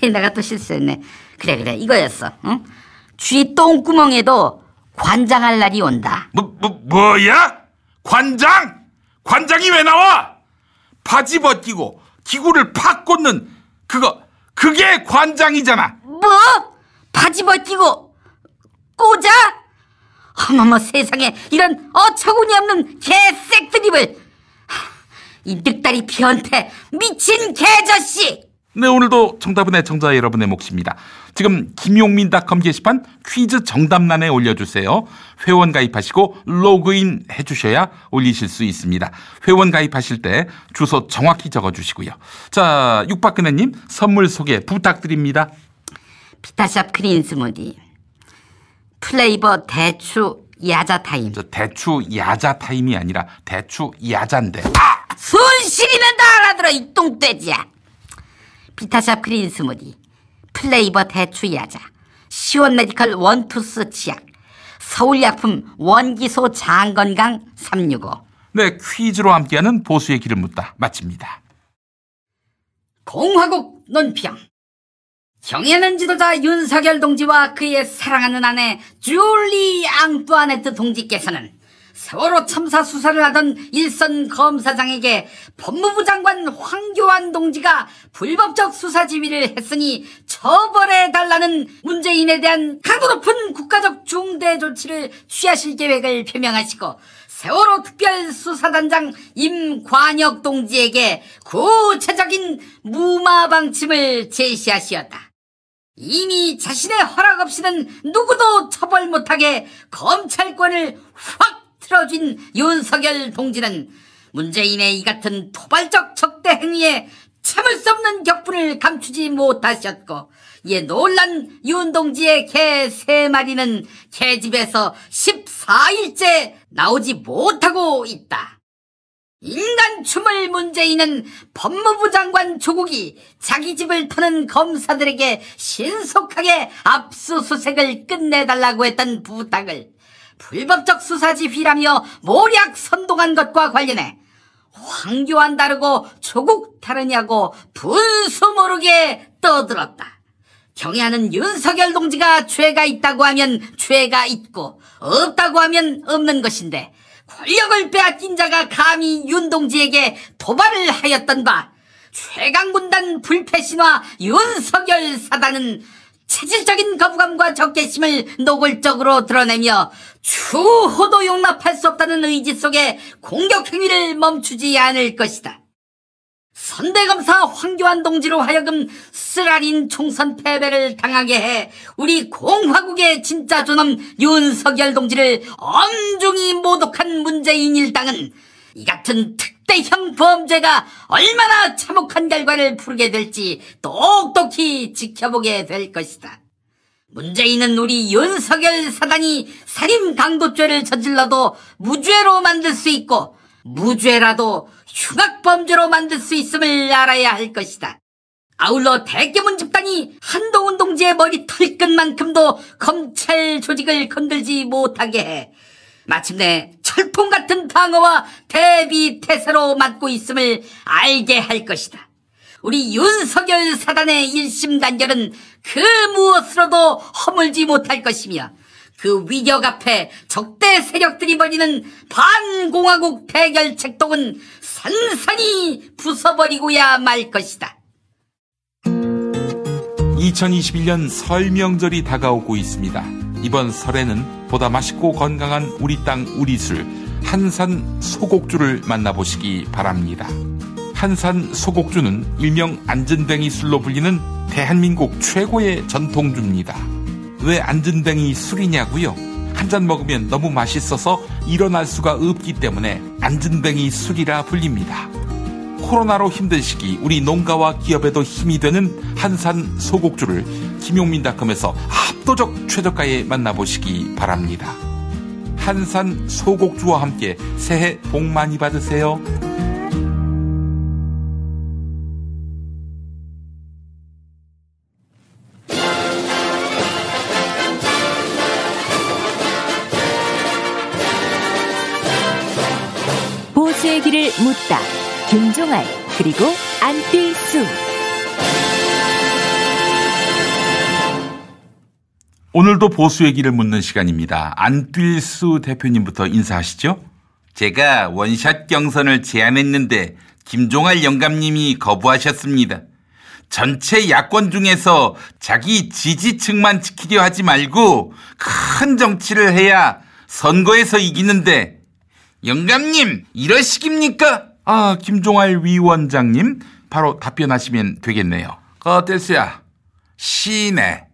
내가 또 실수했네. 그래 그래 이거였어. 응? 쥐 똥구멍에도 관장할 날이 온다. 뭐, 뭐, 뭐야? 관장? 관장이 왜 나와? 바지 벗기고 기구를 팍 꽂는 그거, 그게 관장이잖아. 뭐? 바지 벗기고 꽂아? 어머머, 세상에 이런 어처구니없는 개색 드립을. 이 늑다리 변태 미친 개저씨. 네, 오늘도 정답은 애청자 여러분의 몫입니다. 지금 김용민 닷컴 게시판 퀴즈 정답란에 올려주세요. 회원 가입하시고 로그인 해주셔야 올리실 수 있습니다. 회원 가입하실 때 주소 정확히 적어주시고요. 자, 육박근혜님, 선물 소개 부탁드립니다. 비타샵 크린 스무디, 플레이버 대추 야자타임. 저 대추 야자타임이 아니라 대추 야잔데. 아! 손실이면 다 알아들어, 이 똥돼지야. 비타샵 크린 스무디, 플레이버 대추 야자, 시원 메디컬 원투스 치약, 서울약품 원기소 장건강 삼백육십오. 네, 퀴즈로 함께하는 보수의 길을 묻다 마칩니다. 공화국 논평. 경애하는 지도자 윤석열 동지와 그의 사랑하는 아내 줄리 앙뚜아네트 동지께서는 세월호 참사 수사를 하던 일선 검사장에게 법무부 장관 황교안 동지가 불법적 수사 지휘를 했으니 처벌해달라는 문재인에 대한 강도 높은 국가적 중대 조치를 취하실 계획을 표명하시고, 세월호 특별수사단장 임관혁 동지에게 구체적인 무마 방침을 제시하시었다. 이미 자신의 허락 없이는 누구도 처벌 못하게 검찰권을 확 틀어준 윤석열 동지는 문재인의 이 같은 도발적 적대 행위에 참을 수 없는 격분을 감추지 못하셨고, 이에 놀란 윤 동지의 개 세 마리는 개집에서 십사 일째 나오지 못하고 있다. 인간춤을 문재인은 법무부 장관 조국이 자기 집을 터는 검사들에게 신속하게 압수수색을 끝내달라고 했던 부탁을 불법적 수사지휘라며 모략 선동한 것과 관련해 황교안 다르고 조국 다르냐고 분수 모르게 떠들었다. 경애하는 윤석열 동지가 죄가 있다고 하면 죄가 있고 없다고 하면 없는 것인데, 권력을 빼앗긴 자가 감히 윤 동지에게 도발을 하였던 바 최강군단 불패신화 윤석열 사단은 체질적인 거부감과 적개심을 노골적으로 드러내며 추호도 용납할 수 없다는 의지 속에 공격 행위를 멈추지 않을 것이다. 선대검사 황교안 동지로 하여금 쓰라린 총선 패배를 당하게 해 우리 공화국의 진짜 존엄 윤석열 동지를 엄중히 모독한 문재인 일당은 이 같은 특대형 범죄가 얼마나 참혹한 결과를 부르게 될지 똑똑히 지켜보게 될 것이다. 문재인은 우리 윤석열 사단이 살인 강도죄를 저질러도 무죄로 만들 수 있고, 무죄라도 흉악범죄로 만들 수 있음을 알아야 할 것이다. 아울러 대규모 집단이 한동훈 동지의 머리 털끝만큼도 검찰 조직을 건들지 못하게 해 마침내 철통 같은 방어와 대비태세로 맞고 있음을 알게 할 것이다. 우리 윤석열 사단의 일심 단결은 그 무엇으로도 허물지 못할 것이며 그 위력 앞에 적대 세력들이 벌이는 반공화국 대결 책동은 산산히 부숴버리고야 말 것이다. 이천이십일 년 설 명절이 다가오고 있습니다. 이번 설에는 보다 맛있고 건강한 우리 땅 우리 술 한산 소곡주를 만나보시기 바랍니다. 한산 소곡주는 일명 안진뱅이 술로 불리는 대한민국 최고의 전통주입니다. 왜 안진뱅이 술이냐고요? 한 잔 먹으면 너무 맛있어서 일어날 수가 없기 때문에 안진뱅이 술이라 불립니다. 코로나로 힘든 시기 우리 농가와 기업에도 힘이 되는 한산 소곡주를 김용민닷컴에서 압도적 최저가에 만나보시기 바랍니다. 한산 소곡주와 함께 새해 복 많이 받으세요. 보수의 길을 묻다. 김종할 그리고 안뜰수. 오늘도 보수의 길을 묻는 시간입니다. 안뜰수 대표님부터 인사하시죠. 제가 원샷 경선을 제안했는데 김종할 영감님이 거부하셨습니다. 전체 야권 중에서 자기 지지층만 지키려 하지 말고 큰 정치를 해야 선거에서 이기는데 영감님 이러시깁니까? 아, 김종할 위원장님 바로 답변하시면 되겠네요. 어, 뜰수야. 시내.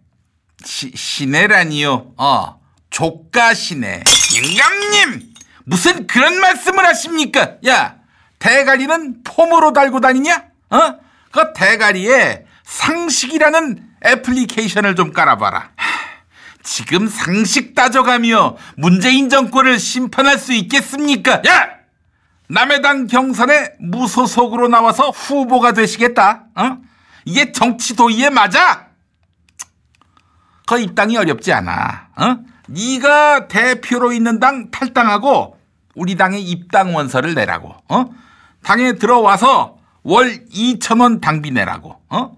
시, 시내라니요. 어, 조카시내. 영감님! 무슨 그런 말씀을 하십니까? 야, 대가리는 폼으로 달고 다니냐? 어? 그 대가리에 상식이라는 애플리케이션을 좀 깔아봐라. 지금 상식 따져가며 문재인 정권을 심판할 수 있겠습니까? 야! 남해당 경선에 무소속으로 나와서 후보가 되시겠다. 어? 이게 정치 도의에 맞아? 그 입당이 어렵지 않아. 어? 네가 대표로 있는 당 탈당하고 우리 당의 입당 원서를 내라고. 어? 당에 들어와서 월 이천 원 당비 내라고. 어?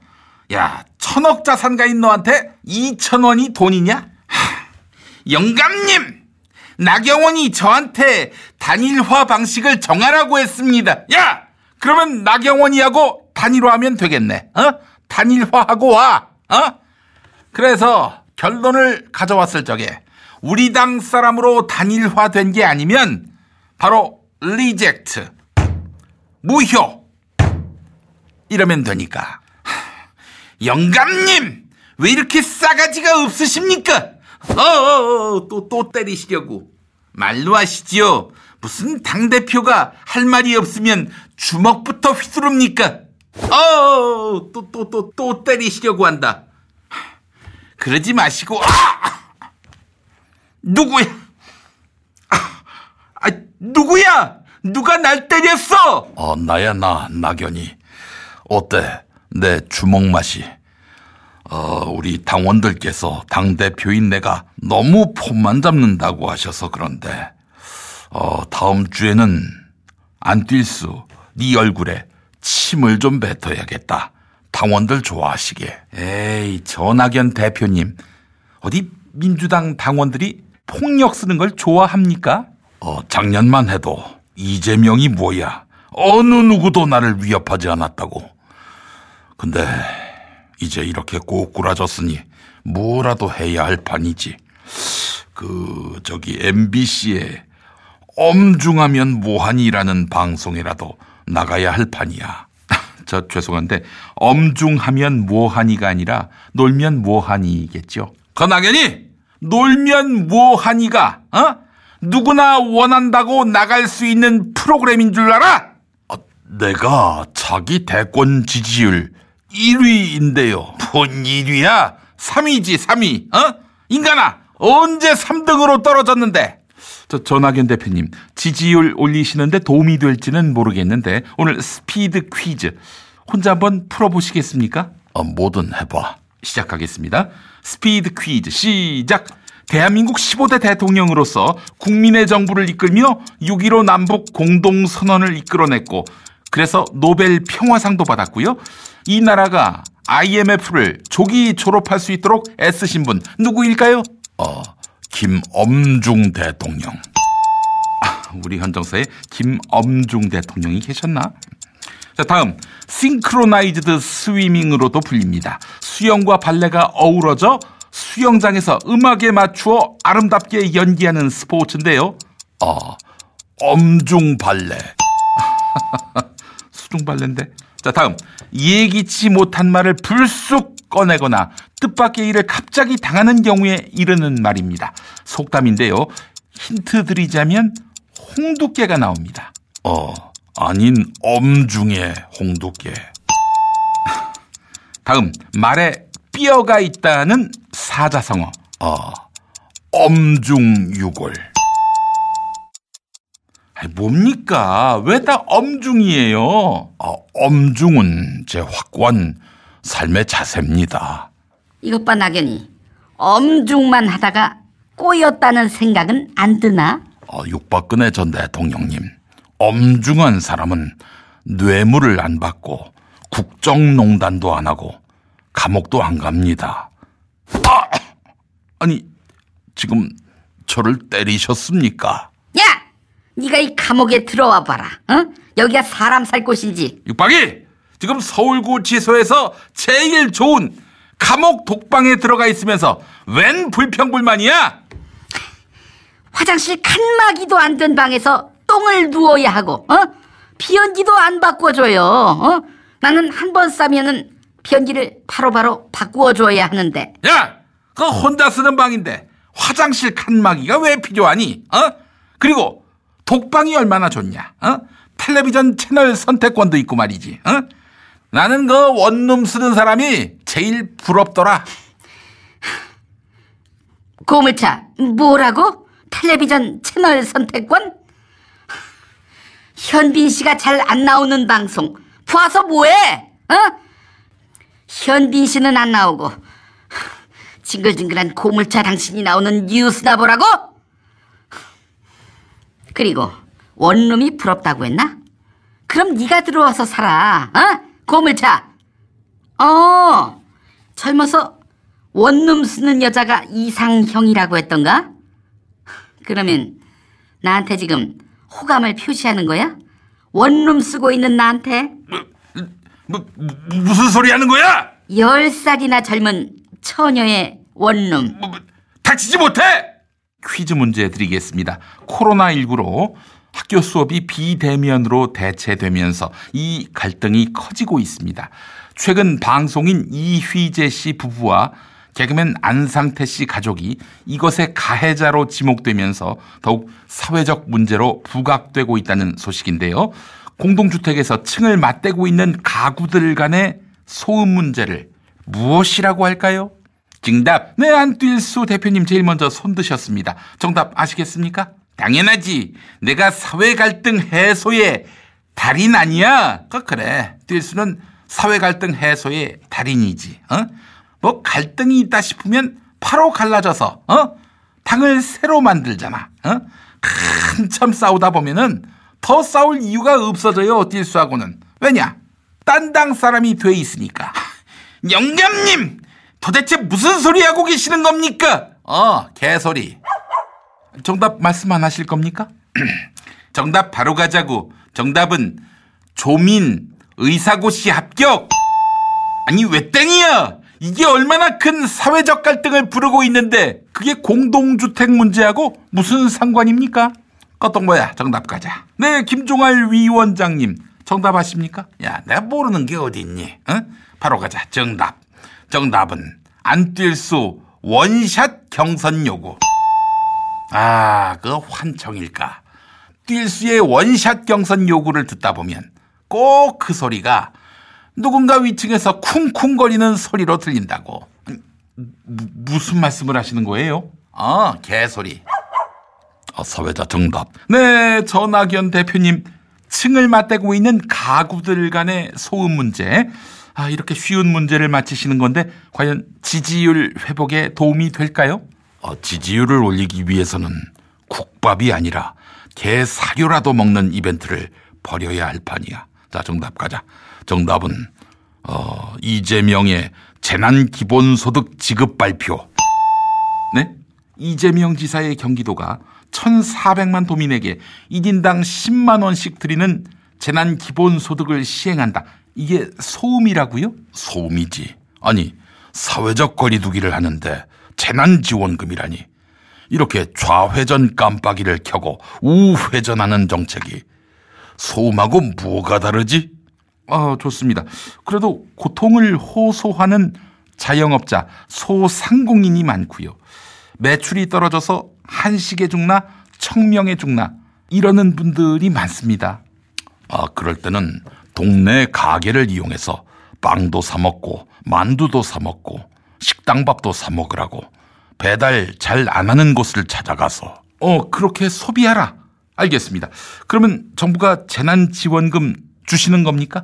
야, 천억 자산가인 너한테 이천 원이 돈이냐? 하, 영감님! 나경원이 저한테 단일화 방식을 정하라고 했습니다. 야! 그러면 나경원이하고 단일화하면 되겠네. 어? 단일화하고 와. 어? 그래서 결론을 가져왔을 적에 우리 당 사람으로 단일화된 게 아니면 바로 리젝트, 무효 이러면 되니까. 하, 영감님! 왜 이렇게 싸가지가 없으십니까? 어어어, 또, 또 때리시려고. 말로 하시지요. 무슨 당대표가 할 말이 없으면 주먹부터 휘두릅니까? 어어어, 또, 또, 또, 또 때리시려고 한다. 그러지 마시고, 아! 누구야? 아, 누구야? 누가 날 때렸어? 어, 나야, 나, 나견이. 어때? 내 주먹 맛이. 어, 우리 당원들께서 당대표인 내가 너무 폼만 잡는다고 하셔서 그런데 어, 다음 주에는 안뜰수 네 얼굴에 침을 좀 뱉어야겠다. 당원들 좋아하시게. 에이, 전학연 대표님, 어디 민주당 당원들이 폭력 쓰는 걸 좋아합니까? 어, 작년만 해도 이재명이 뭐야, 어느 누구도 나를 위협하지 않았다고. 근데 이제 이렇게 꼬꾸라졌으니 뭐라도 해야 할 판이지. 그 저기 엠비씨의 엄중하면 뭐하니라는 방송이라도 나가야 할 판이야. 저 죄송한데 엄중하면 뭐하니가 아니라 놀면 뭐하니겠죠? 그건 당연히 놀면 뭐하니가 어? 누구나 원한다고 나갈 수 있는 프로그램인 줄 알아? 아, 내가 자기 대권 지지율 일 위인데요. 뭔 일 위야? 삼 위지, 삼 위. 어? 인간아, 언제 삼 등으로 떨어졌는데? 저 전학연 대표님, 지지율 올리시는데 도움이 될지는 모르겠는데 오늘 스피드 퀴즈 혼자 한번 풀어보시겠습니까? 어, 뭐든 해봐. 시작하겠습니다. 스피드 퀴즈 시작! 대한민국 십오 대 대통령으로서 국민의 정부를 이끌며 육점일오 남북 공동선언을 이끌어냈고 그래서 노벨 평화상도 받았고요. 이 나라가 아이엠에프를 조기 졸업할 수 있도록 애쓰신 분 누구일까요? 어, 김엄중 대통령. 아, 우리 헌정사에 김엄중 대통령이 계셨나? 자, 다음 싱크로나이즈드 스위밍으로도 불립니다. 수영과 발레가 어우러져 수영장에서 음악에 맞추어 아름답게 연기하는 스포츠인데요. 아, 엄중 발레. 수중 발레인데. 자, 다음 예기치 못한 말을 불쑥 꺼내거나 뜻밖의 일을 갑자기 당하는 경우에 이르는 말입니다. 속담인데요. 힌트 드리자면 홍두깨가 나옵니다. 어, 아닌 엄중의 홍두깨. 다음 말에 뼈가 있다는 사자성어. 아, 엄중유골. 아니, 뭡니까? 왜 다 엄중이에요? 아, 엄중은 제 확고한 삶의 자세입니다. 이것 봐, 나견이. 엄중만 하다가 꼬였다는 생각은 안 드나? 어, 육박근혜 전 대통령님, 엄중한 사람은 뇌물을 안 받고 국정농단도 안 하고 감옥도 안 갑니다. 아! 아니, 지금 저를 때리셨습니까? 야! 네가 이 감옥에 들어와 봐라. 어? 여기가 사람 살 곳인지. 육박이! 지금 서울구치소에서 제일 좋은 감옥 독방에 들어가 있으면서 웬 불평불만이야? 화장실 칸막이도 안 된 방에서 똥을 누워야 하고, 어? 비연기도 안 바꿔줘요. 어? 나는 한 번 싸면은 변기를 바로바로 바꾸어줘야 하는데. 야! 그거 혼자 쓰는 방인데 화장실 칸막이가 왜 필요하니? 어? 그리고 독방이 얼마나 좋냐? 어? 텔레비전 채널 선택권도 있고 말이지. 어? 나는 그 원룸 쓰는 사람이 제일 부럽더라. 고물차, 뭐라고? 텔레비전 채널 선택권? 현빈 씨가 잘 안 나오는 방송 봐서 뭐해? 어? 현빈 씨는 안 나오고 징글징글한 고물차 당신이 나오는 뉴스나 보라고? 그리고 원룸이 부럽다고 했나? 그럼 네가 들어와서 살아. 어? 고물차. 어, 젊어서 원룸 쓰는 여자가 이상형이라고 했던가? 그러면 나한테 지금 호감을 표시하는 거야? 원룸 쓰고 있는 나한테? 뭐, 무슨 소리 하는 거야? 열 살이나 젊은 처녀의 원룸. 뭐, 뭐, 닥치지 못해! 퀴즈 문제 드리겠습니다. 코로나십구로 학교 수업이 비대면으로 대체되면서 이 갈등이 커지고 있습니다. 최근 방송인 이휘재 씨 부부와 개그맨 안상태 씨 가족이 이것의 가해자로 지목되면서 더욱 사회적 문제로 부각되고 있다는 소식인데요. 공동주택에서 층을 맞대고 있는 가구들 간의 소음 문제를 무엇이라고 할까요? 정답. 네, 안뜰수 대표님 제일 먼저 손 드셨습니다. 정답 아시겠습니까? 당연하지. 내가 사회 갈등 해소의 달인 아니야? 그래. 뜰수는 사회 갈등 해소의 달인이지. 어? 뭐 갈등이 있다 싶으면 바로 갈라져서 어? 당을 새로 만들잖아. 어? 한참 싸우다 보면은 더 싸울 이유가 없어져요. 띨수하고는. 왜냐? 딴 당 사람이 돼 있으니까. 영감님! 도대체 무슨 소리 하고 계시는 겁니까? 어, 개소리. 정답 말씀 안 하실 겁니까? 정답 바로 가자고. 정답은 조민 의사고시 합격. 아니 왜 땡이야? 이게 얼마나 큰 사회적 갈등을 부르고 있는데 그게 공동주택 문제하고 무슨 상관입니까? 어떤 거야? 정답 가자. 네, 김종할 위원장님. 정답 아십니까? 야, 내가 모르는 게 어디 있니? 어? 바로 가자. 정답. 정답은 안뜰수 원샷 경선 요구. 아, 그 환청일까? 띨수의 원샷 경선 요구를 듣다 보면 꼭 그 소리가 누군가 위층에서 쿵쿵거리는 소리로 들린다고. 무슨 말씀을 하시는 거예요? 어, 개소리. 사회자 정답. 네, 전학연 대표님. 층을 맞대고 있는 가구들 간의 소음 문제. 아, 이렇게 쉬운 문제를 맞히시는 건데 과연 지지율 회복에 도움이 될까요? 어, 지지율을 올리기 위해서는 국밥이 아니라 개 사료라도 먹는 이벤트를 벌여야 할 판이야. 자, 정답 가자. 정답은 어, 이재명의 재난기본소득 지급 발표. 네? 이재명 지사의 경기도가 천사백만 도민에게 일 인당 십만 원씩 드리는 재난기본소득을 시행한다. 이게 소음이라고요? 소음이지. 아니, 사회적 거리두기를 하는데 재난지원금이라니. 이렇게 좌회전 깜빡이를 켜고 우회전하는 정책이 소음하고 뭐가 다르지? 아, 좋습니다. 그래도 고통을 호소하는 자영업자, 소상공인이 많고요. 매출이 떨어져서 한식에 죽나 청명에 죽나 이러는 분들이 많습니다. 아, 그럴 때는 동네 가게를 이용해서 빵도 사 먹고 만두도 사 먹고 식당밥도 사 먹으라고 배달 잘 안 하는 곳을 찾아가서 어 그렇게 소비하라. 알겠습니다. 그러면 정부가 재난지원금 주시는 겁니까?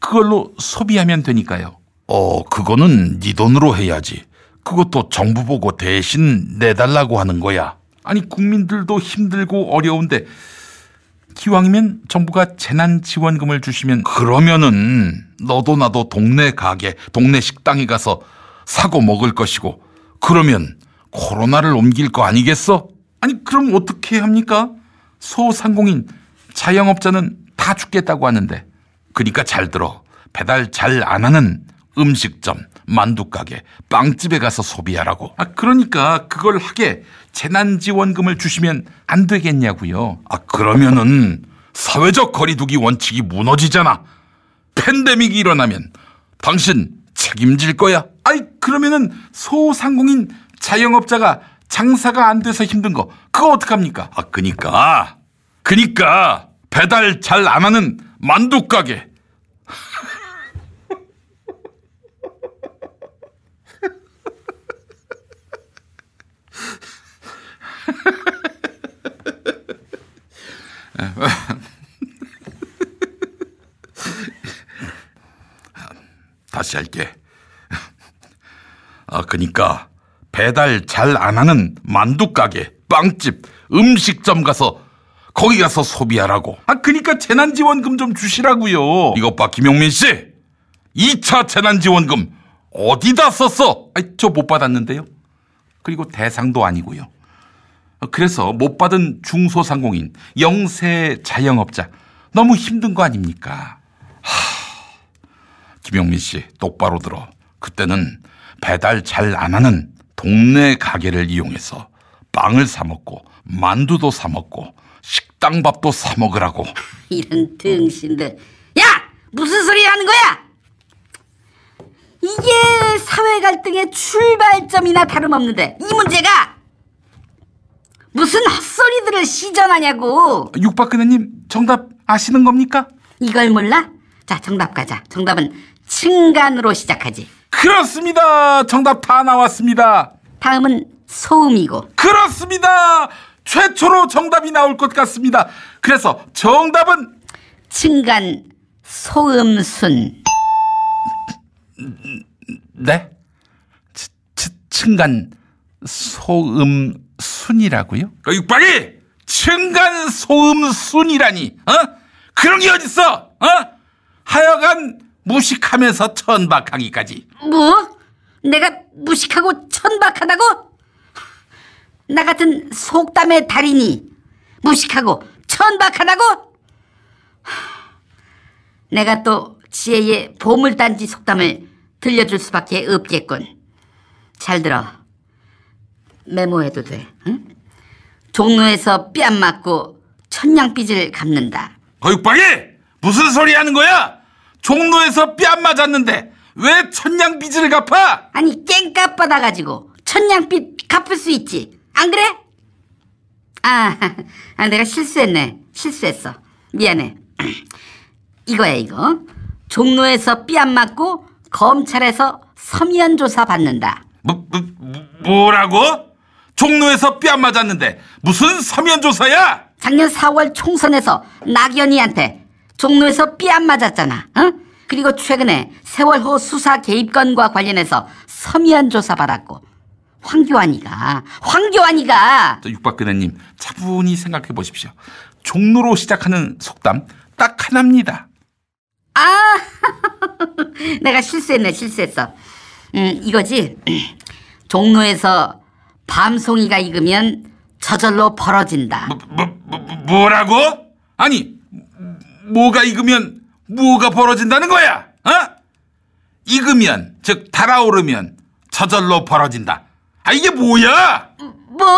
그걸로 소비하면 되니까요. 어 그거는 네 돈으로 해야지. 그것도 정부 보고 대신 내달라고 하는 거야. 아니 국민들도 힘들고 어려운데 기왕이면 정부가 재난지원금을 주시면 그러면은 너도 나도 동네 가게, 동네 식당에 가서 사고 먹을 것이고 그러면 코로나를 옮길 거 아니겠어? 아니 그럼 어떻게 합니까? 소상공인, 자영업자는 다 죽겠다고 하는데. 그러니까 잘 들어. 배달 잘 안 하는 음식점, 만두가게, 빵집에 가서 소비하라고. 아 그러니까 그걸 하게 재난지원금을 주시면 안 되겠냐고요. 아 그러면은 사회적 거리두기 원칙이 무너지잖아. 팬데믹이 일어나면 당신 책임질 거야. 아이 그러면은 소상공인 자영업자가 장사가 안 돼서 힘든 거 그거 어떡합니까? 아 그니까 그니까 배달 잘 안 하는 만두가게. 다시 할게. 아, 그러니까 배달 잘 안 하는 만두 가게, 빵집, 음식점 가서 거기 가서 소비하라고. 아, 그러니까 재난지원금 좀 주시라고요. 이것 봐, 김용민 씨. 이 차 재난지원금 어디다 썼어? 아, 저 못 받았는데요. 그리고 대상도 아니고요. 그래서 못 받은 중소상공인, 영세 자영업자 너무 힘든 거 아닙니까? 하, 김용민 씨 똑바로 들어. 그때는 배달 잘 안 하는 동네 가게를 이용해서 빵을 사 먹고 만두도 사 먹고 식당밥도 사 먹으라고. 이런 등신들. 야! 무슨 소리 하는 거야? 이게 사회 갈등의 출발점이나 다름없는데 이 문제가 무슨 헛소리들을 시전하냐고. 육박근혜님 정답 아시는 겁니까? 이걸 몰라? 자, 정답 가자. 정답은 층간으로 시작하지. 그렇습니다. 정답 다 나왔습니다. 다음은 소음이고. 그렇습니다. 최초로 정답이 나올 것 같습니다. 그래서 정답은 층간 소음순. 네? 치, 치, 층간 소음 순이라고요? 육박이! 층간 소음 순이라니. 어? 그런 게 어딨어? 어? 하여간 무식하면서 천박하기까지. 뭐? 내가 무식하고 천박하다고? 나 같은 속담의 달인이 무식하고 천박하다고? 내가 또 지혜의 보물단지 속담을 들려줄 수밖에 없겠군. 잘 들어. 메모해도 돼. 응? 종로에서 뺨 맞고 천냥빚을 갚는다. 거육박이! 무슨 소리 하는 거야? 종로에서 뺨 맞았는데 왜 천냥빚을 갚아? 아니 깽값 받아가지고 천냥빚 갚을 수 있지. 안 그래? 아, 아 내가 실수했네. 실수했어. 미안해. 이거야 이거. 종로에서 뺨 맞고 검찰에서 서면 조사 받는다. 뭐, 뭐, 뭐라고? 종로에서 뺨 맞았는데 무슨 서면 조사야? 작년 사월 총선에서 나경원이한테 종로에서 뺨 맞았잖아. 응? 그리고 최근에 세월호 수사 개입건과 관련해서 서면 조사 받았고 황교안이가 황교안이가 육박근혜님 차분히 생각해 보십시오. 종로로 시작하는 속담 딱 하나입니다. 아 내가 실수했네 실수했어. 음 이거지. 종로에서 밤송이가 익으면 저절로 벌어진다. 뭐, 뭐, 뭐, 뭐라고? 아니 뭐가 익으면 뭐가 벌어진다는 거야? 어? 익으면 즉 달아오르면 저절로 벌어진다. 아 이게 뭐야? 뭐?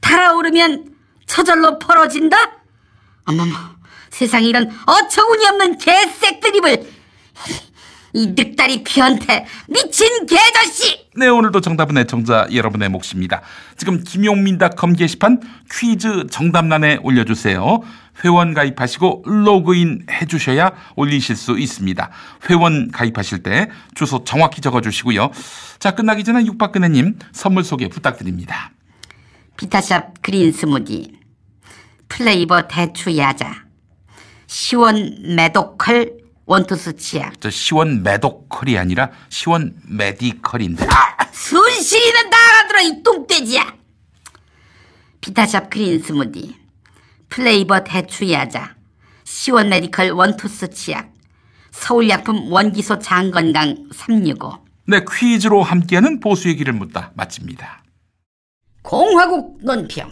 달아오르면 저절로 벌어진다? 어머머 세상에 이런 어처구니없는 개색드립을 이 늑다리 변태 미친 개자식. 네 오늘도 정답은 애청자 여러분의 몫입니다. 지금 김용민 닷컴 게시판 퀴즈 정답란에 올려주세요. 회원 가입하시고 로그인 해주셔야 올리실 수 있습니다. 회원 가입하실 때 주소 정확히 적어주시고요. 자 끝나기 전에 육박근혜님 선물 소개 부탁드립니다. 비타샵 그린 스무디 플레이버 대추 야자 시원 메도컬 원투스 치약. 저 시원 메도컬이 아니라 시원 메디컬인데. 아, 순실이는 다 알아들어 이 똥돼지야. 비타샵 그린 스무디 플레이버 대추 야자 시원 메디컬 원투스 치약 서울약품 원기소 장건강 삼백육십오. 네 퀴즈로 함께하는 보수의 길을 묻다 마칩니다. 공화국논평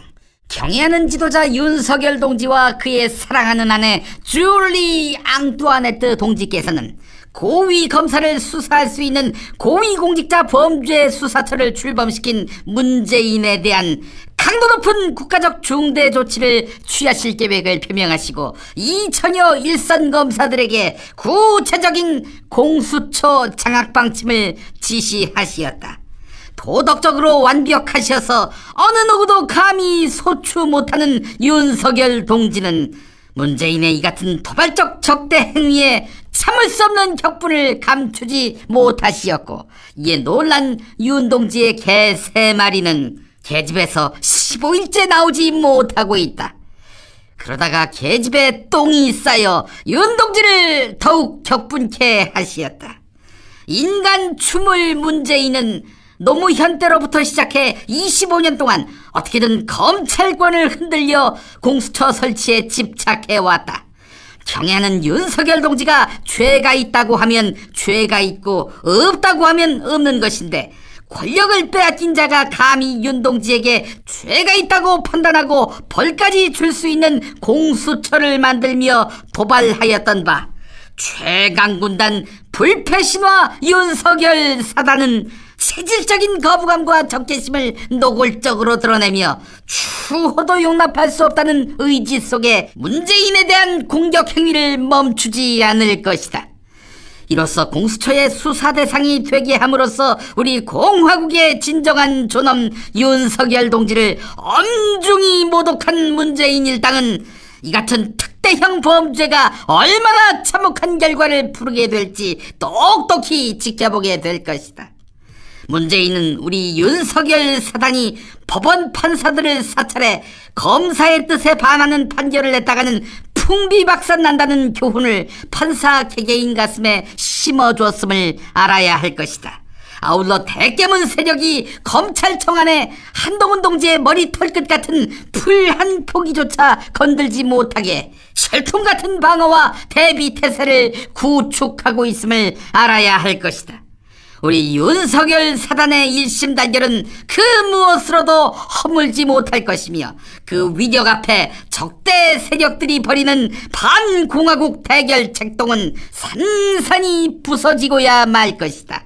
경애하는 지도자 윤석열 동지와 그의 사랑하는 아내 줄리 앙뚜아네트 동지께서는 고위 검사를 수사할 수 있는 고위공직자 범죄 수사처를 출범시킨 문재인에 대한 강도 높은 국가적 중대 조치를 취하실 계획을 표명하시고 이천여 일선 검사들에게 구체적인 공수처 장악 방침을 지시하시었다. 도덕적으로 완벽하셔서 어느 누구도 감히 소추 못하는 윤석열 동지는 문재인의 이 같은 도발적 적대 행위에 참을 수 없는 격분을 감추지 못하시었고 이에 놀란 윤 동지의 개 세 마리는 개집에서 십오일째 나오지 못하고 있다. 그러다가 개집에 똥이 쌓여 윤 동지를 더욱 격분케 하시었다. 인간 추물 문재인은 노무현 때로부터 시작해 이십오년 동안 어떻게든 검찰권을 흔들려 공수처 설치에 집착해왔다. 경애하는 윤석열 동지가 죄가 있다고 하면 죄가 있고 없다고 하면 없는 것인데 권력을 빼앗긴 자가 감히 윤 동지에게 죄가 있다고 판단하고 벌까지 줄 수 있는 공수처를 만들며 도발하였던 바 최강군단 불패신화 윤석열 사단은 체질적인 거부감과 적개심을 노골적으로 드러내며 추호도 용납할 수 없다는 의지 속에 문재인에 대한 공격 행위를 멈추지 않을 것이다. 이로써 공수처의 수사 대상이 되게 함으로써 우리 공화국의 진정한 존엄 윤석열 동지를 엄중히 모독한 문재인 일당은 이 같은 특대형 범죄가 얼마나 참혹한 결과를 부르게 될지 똑똑히 지켜보게 될 것이다. 문재인은 우리 윤석열 사단이 법원 판사들을 사찰해 검사의 뜻에 반하는 판결을 냈다가는 풍비박산 난다는 교훈을 판사 개개인 가슴에 심어줬음을 알아야 할 것이다. 아울러 대깨문 세력이 검찰청 안에 한동훈 동지의 머리털끝 같은 풀 한 포기조차 건들지 못하게 철통 같은 방어와 대비태세를 구축하고 있음을 알아야 할 것이다. 우리 윤석열 사단의 일심 단결은 그 무엇으로도 허물지 못할 것이며 그 위력 앞에 적대 세력들이 벌이는 반공화국 대결 책동은 산산이 부서지고야 말 것이다.